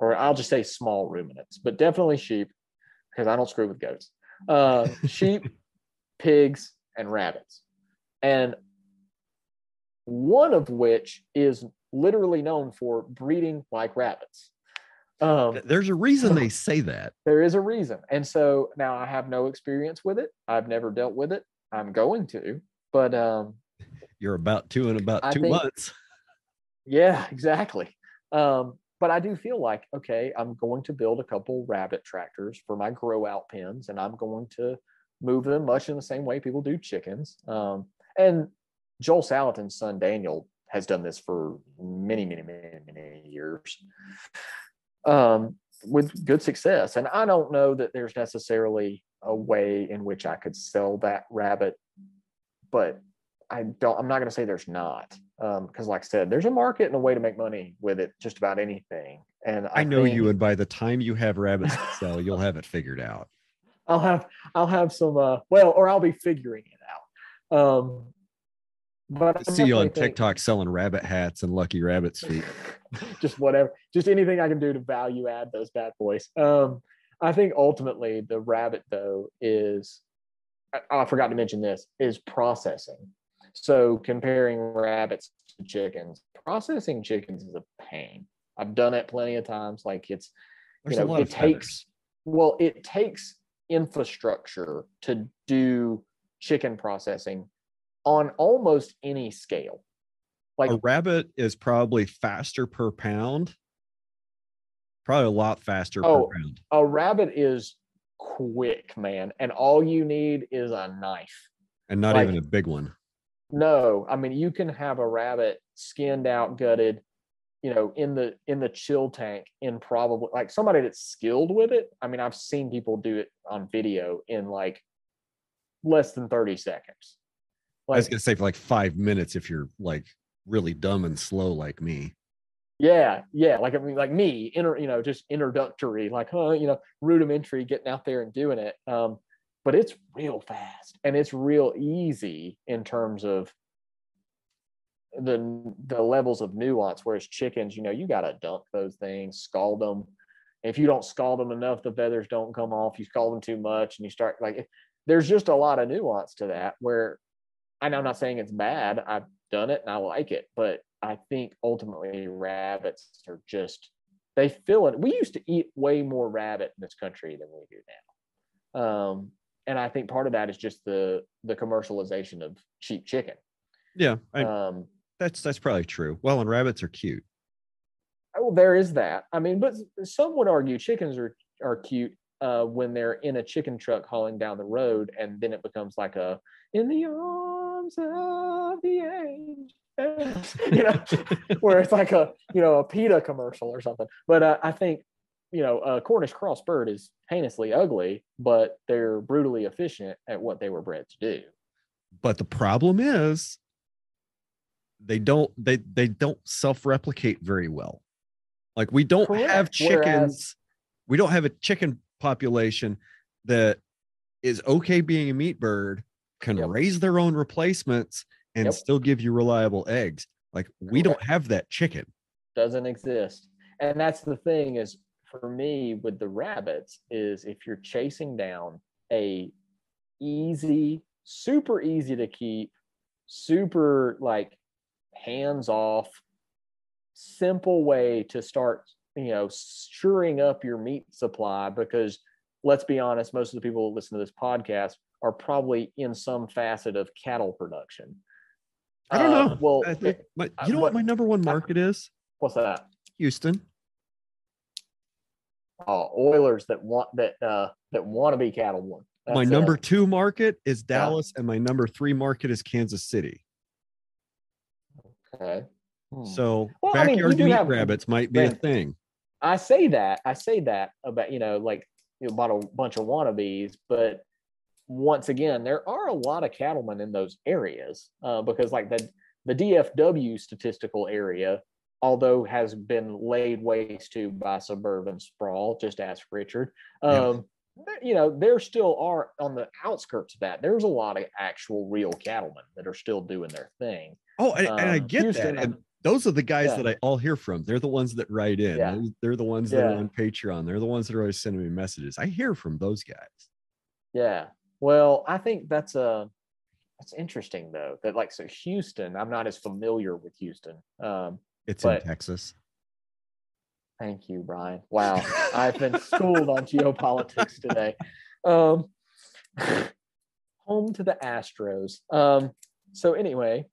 or I'll just say small ruminants, but definitely sheep because I don't screw with goats. Sheep, pigs, and rabbits, and one of which is literally known for breeding like rabbits. There's a reason they say that. There is a reason. And so now I have no experience with it. I've never dealt with it. I'm going to, but you're about to in about two months. Yeah, exactly. But I do feel like, okay, I'm going to build a couple rabbit tractors for my grow out pens, and I'm going to move them much in the same way people do chickens. And Joel Salatin's son, Daniel, has done this for many, many, many, many years with good success. And I don't know that there's necessarily a way in which I could sell that rabbit, but I'm not going to say there's not. Because like I said, there's a market and a way to make money with it, just about anything. And I know you, and by the time you have rabbits to sell, you'll have it figured out. I'll have some, or I'll be figuring it out. But I see you on TikTok selling rabbit hats and lucky rabbit's feet. Just whatever, just anything I can do to value add those bad boys. I think ultimately the rabbit though is, I forgot to mention this, is processing. So comparing rabbits to chickens, processing chickens is a pain. I've done it plenty of times. Like it's, it takes infrastructure to do chicken processing on almost any scale. Like a rabbit is probably faster per pound. Probably a lot faster per pound. A rabbit is quick, man. And all you need is a knife. And not even a big one. No, I mean, you can have a rabbit skinned out, gutted, in the chill tank in probably like somebody that's skilled with it. I mean, I've seen people do it on video in like less than 30 seconds. Like, I was going to say for like 5 minutes, if you're like really dumb and slow, like me. Yeah. Yeah. Like, I mean, like me, just introductory, rudimentary, getting out there and doing it. But it's real fast and it's real easy in terms of the levels of nuance. Whereas chickens, you got to dunk those things, scald them. If you don't scald them enough, the feathers don't come off. You scald them too much and you start there's just a lot of nuance to that where, and I'm not saying it's bad. I've done it and I like it, but I think ultimately rabbits are just, they feel it. We used to eat way more rabbit in this country than we do now. And I think part of that is just the commercialization of cheap chicken. Yeah, that's probably true. Well, and rabbits are cute. Oh, there is that. I mean, but some would argue chickens are cute when they're in a chicken truck hauling down the road, and then it becomes like a in the arms of the angels, where it's like a a PETA commercial or something. But I think. A Cornish cross bird is heinously ugly, but they're brutally efficient at what they were bred to do. But the problem is they don't self-replicate very well. Like we don't have chickens. Whereas, we don't have a chicken population that is okay being a meat bird, can raise their own replacements and still give you reliable eggs. Like we don't have that chicken. Doesn't exist. And that's the thing is, for me with the rabbits is if you're chasing down a super easy to keep, super like hands off, simple way to start, shoring up your meat supply, because let's be honest, most of the people who listen to this podcast are probably in some facet of cattle production. I don't know. Well, what my number one market is? What's that? Houston. Oilers that want to be cattle one. That's my number two market is Dallas, and my number three market is Kansas City. Okay. So backyard meat rabbits might be a thing. I say that about about a bunch of wannabes, but once again, there are a lot of cattlemen in those areas because like the DFW statistical area, although has been laid waste to by suburban sprawl, just ask Richard, there still are on the outskirts of that. There's a lot of actual real cattlemen that are still doing their thing. Oh, and I get Houston, that. And those are the guys that I all hear from. They're the ones that write in. Yeah. They're the ones that are on Patreon. They're the ones that are always sending me messages. I hear from those guys. Yeah. Well, I think that's interesting though, that like, so Houston, I'm not as familiar with Houston. It's in Texas. Thank you, Brian. Wow. I've been schooled on geopolitics today. Home to the Astros. So anyway,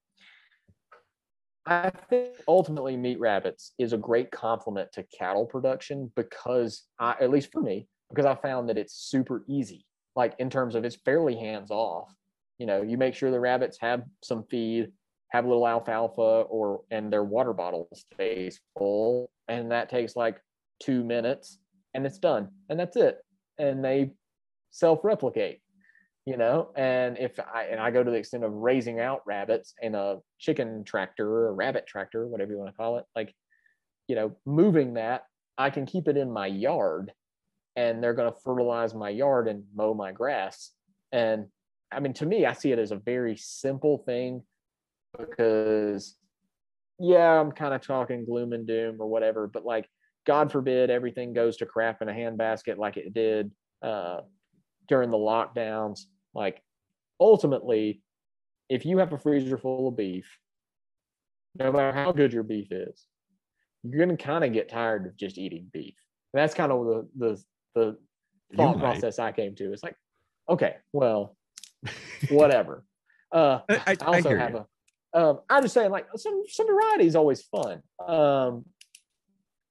I think ultimately meat rabbits is a great complement to cattle production because, at least for me, because I found that it's super easy. Like in terms of it's fairly hands off. You know, you make sure the rabbits have some feed, have a little alfalfa, and their water bottle stays full, and that takes like 2 minutes, and it's done, and that's it. And they self-replicate, you know. And if I go to the extent of raising out rabbits in a chicken tractor or a rabbit tractor, whatever you want to call it, like, you know, moving that, I can keep it in my yard, and they're going to fertilize my yard and mow my grass. And I mean, to me, I see it as a very simple thing. Because, yeah, I'm kind of talking gloom and doom or whatever, but like, God forbid everything goes to crap in a handbasket like it did during the lockdowns. Like, ultimately, if you have a freezer full of beef, no matter how good your beef is, you're going to kind of get tired of just eating beef. And that's kind of the thought process I came to. It's like, okay, well, whatever. I'm just saying, like, some variety is always fun.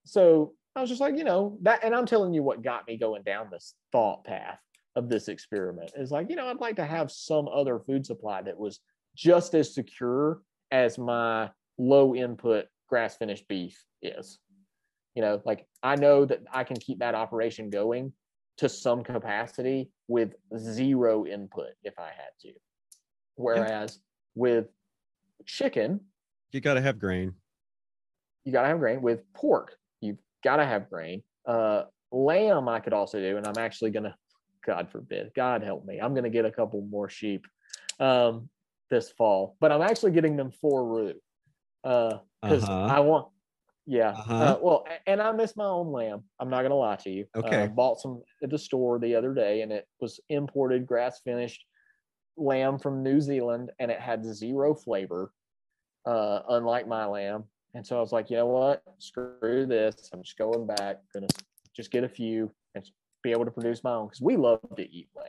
So I was just like, you know, that, and I'm telling you what got me going down this thought path of this experiment is like, you know, I'd like to have some other food supply that was just as secure as my low input grass finished beef is. You know, like, I know that I can keep that operation going to some capacity with zero input if I had to. Whereas with chicken, you got to have grain. You got to have grain. With pork, you've got to have grain. Lamb, I could also do, and I'm actually going to, God forbid, God help me, I'm going to get a couple more sheep this fall, but I'm actually getting them for roux because I want. Yeah. Well, and I miss my own lamb. I'm not going to lie to you. Okay. I bought some at the store the other day, and it was imported, grass finished lamb from New Zealand, and it had zero flavor, unlike my lamb. And so I was like, you know what, screw this, I'm just going back, gonna just get a few and be able to produce my own, because we love to eat lamb.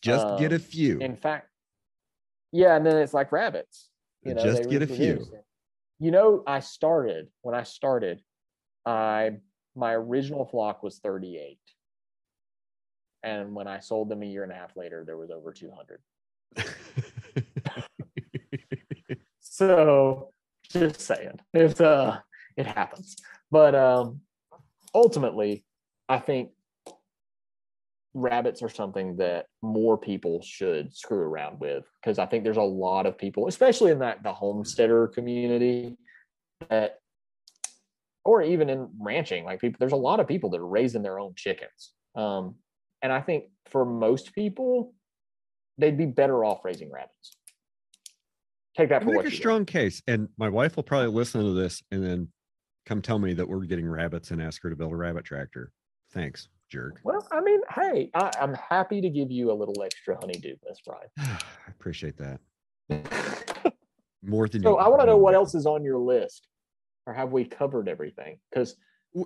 Just get a few, in fact. Yeah. And then it's like rabbits, you know, just get a few. You know, my original flock was 38, and when I sold them a year and a half later, there was over 200. So just saying, it happens. But ultimately, I think rabbits are something that more people should screw around with, because I think there's a lot of people, especially in the homesteader community, that, or even in ranching, like, people, there's a lot of people that are raising their own chickens. And I think for most people, they'd be better off raising rabbits. Take that for what you make a strong case. And my wife will probably listen to this and then come tell me that we're getting rabbits and ask her to build a rabbit tractor. Thanks, jerk. Well, I mean, hey, I'm happy to give you a little extra honeydew, Miss Brian. I appreciate that. More than so. I want to know what else is on your list, or have we covered everything? Because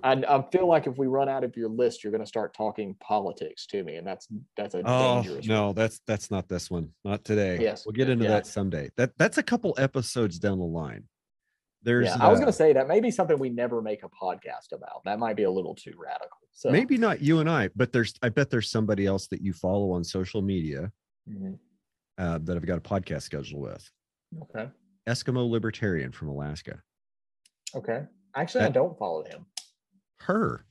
I feel like if we run out of your list, you're going to start talking politics to me, and that's a dangerous. Oh no, one. That's not this one, not today. Yes, we'll get into that someday. That's a couple episodes down the line. There's. Yeah, I was going to say that may be something we never make a podcast about. That might be a little too radical. So maybe not you and I, but I bet there's somebody else that you follow on social media that I've got a podcast scheduled with. Okay. Eskimo Libertarian from Alaska. Okay, actually, I don't follow him. Her.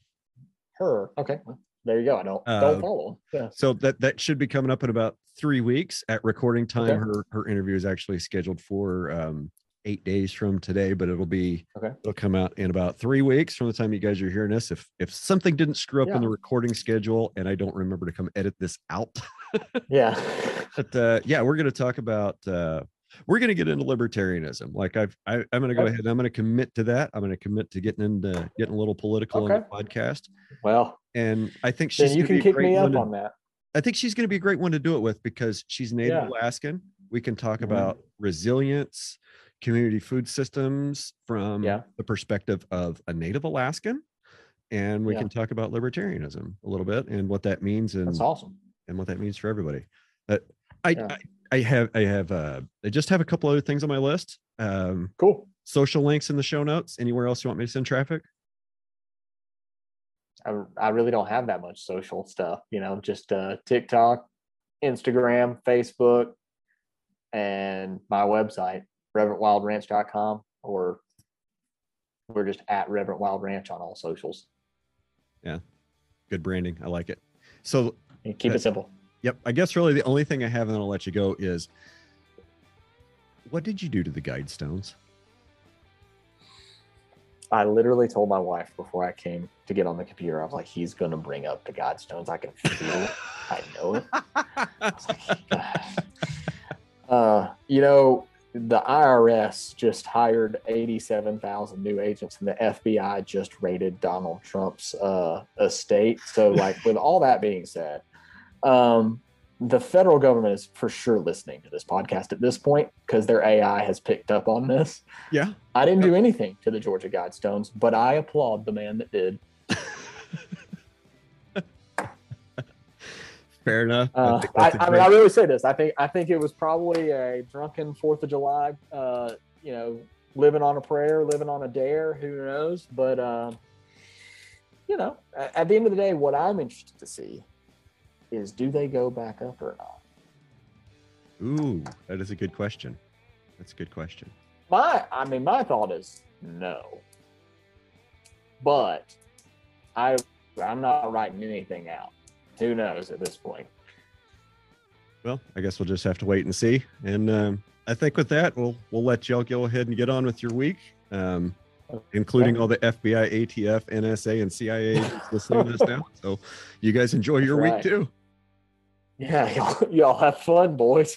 Okay, well, there you go. I don't follow him. Yeah. So that should be coming up in about 3 weeks at recording time. Okay. Her interview is actually scheduled for 8 days from today, but it'll come out in about 3 weeks from the time you guys are hearing this. If something didn't screw up in the recording schedule and I don't remember to come edit this out. Yeah. But we're going to talk about we're going to get into libertarianism. Like I'm going to go ahead and I'm going to commit to that. I'm going to commit to getting a little political on the podcast. Well, and I think I think she's going to be a great one to do it with, because she's Native Alaskan. We can talk about resilience, community food systems from the perspective of a native Alaskan. And we can talk about libertarianism a little bit and what that means. And that's awesome. And what that means for everybody. I just have a couple other things on my list. Cool. Social links in the show notes. Anywhere else you want me to send traffic? I really don't have that much social stuff, you know, just TikTok, Instagram, Facebook, and my website, reverentwildranch.com, or we're just at Reverent Wild Ranch on all socials. Yeah. Good branding. I like it. So keep it simple. Yep. I guess really the only thing I have, and I'll let you go, is what did you do to the guide stones? I literally told my wife before I came to get on the computer, I was like, he's going to bring up the guide stones. I can feel it. I know it. I was like, you know, the IRS just hired 87,000 new agents, and the FBI just raided Donald Trump's estate. So, like, with all that being said, the federal government is for sure listening to this podcast at this point because their AI has picked up on this. Yeah. I didn't do anything to the Georgia Guidestones, but I applaud the man that did. Fair enough. I mean, I really say this. I think it was probably a drunken 4th of July, you know, living on a prayer, living on a dare, who knows? But, you know, at the end of the day, what I'm interested to see is, do they go back up or not? Ooh, that is a good question. That's a good question. My thought is no. But I'm not writing anything out. Who knows at this point? Well, I guess we'll just have to wait and see. And I think with that, we'll let y'all go ahead and get on with your week, including all the FBI, ATF, NSA, and CIA listening to this now. So you guys enjoy your week too. Yeah, y'all have fun, boys.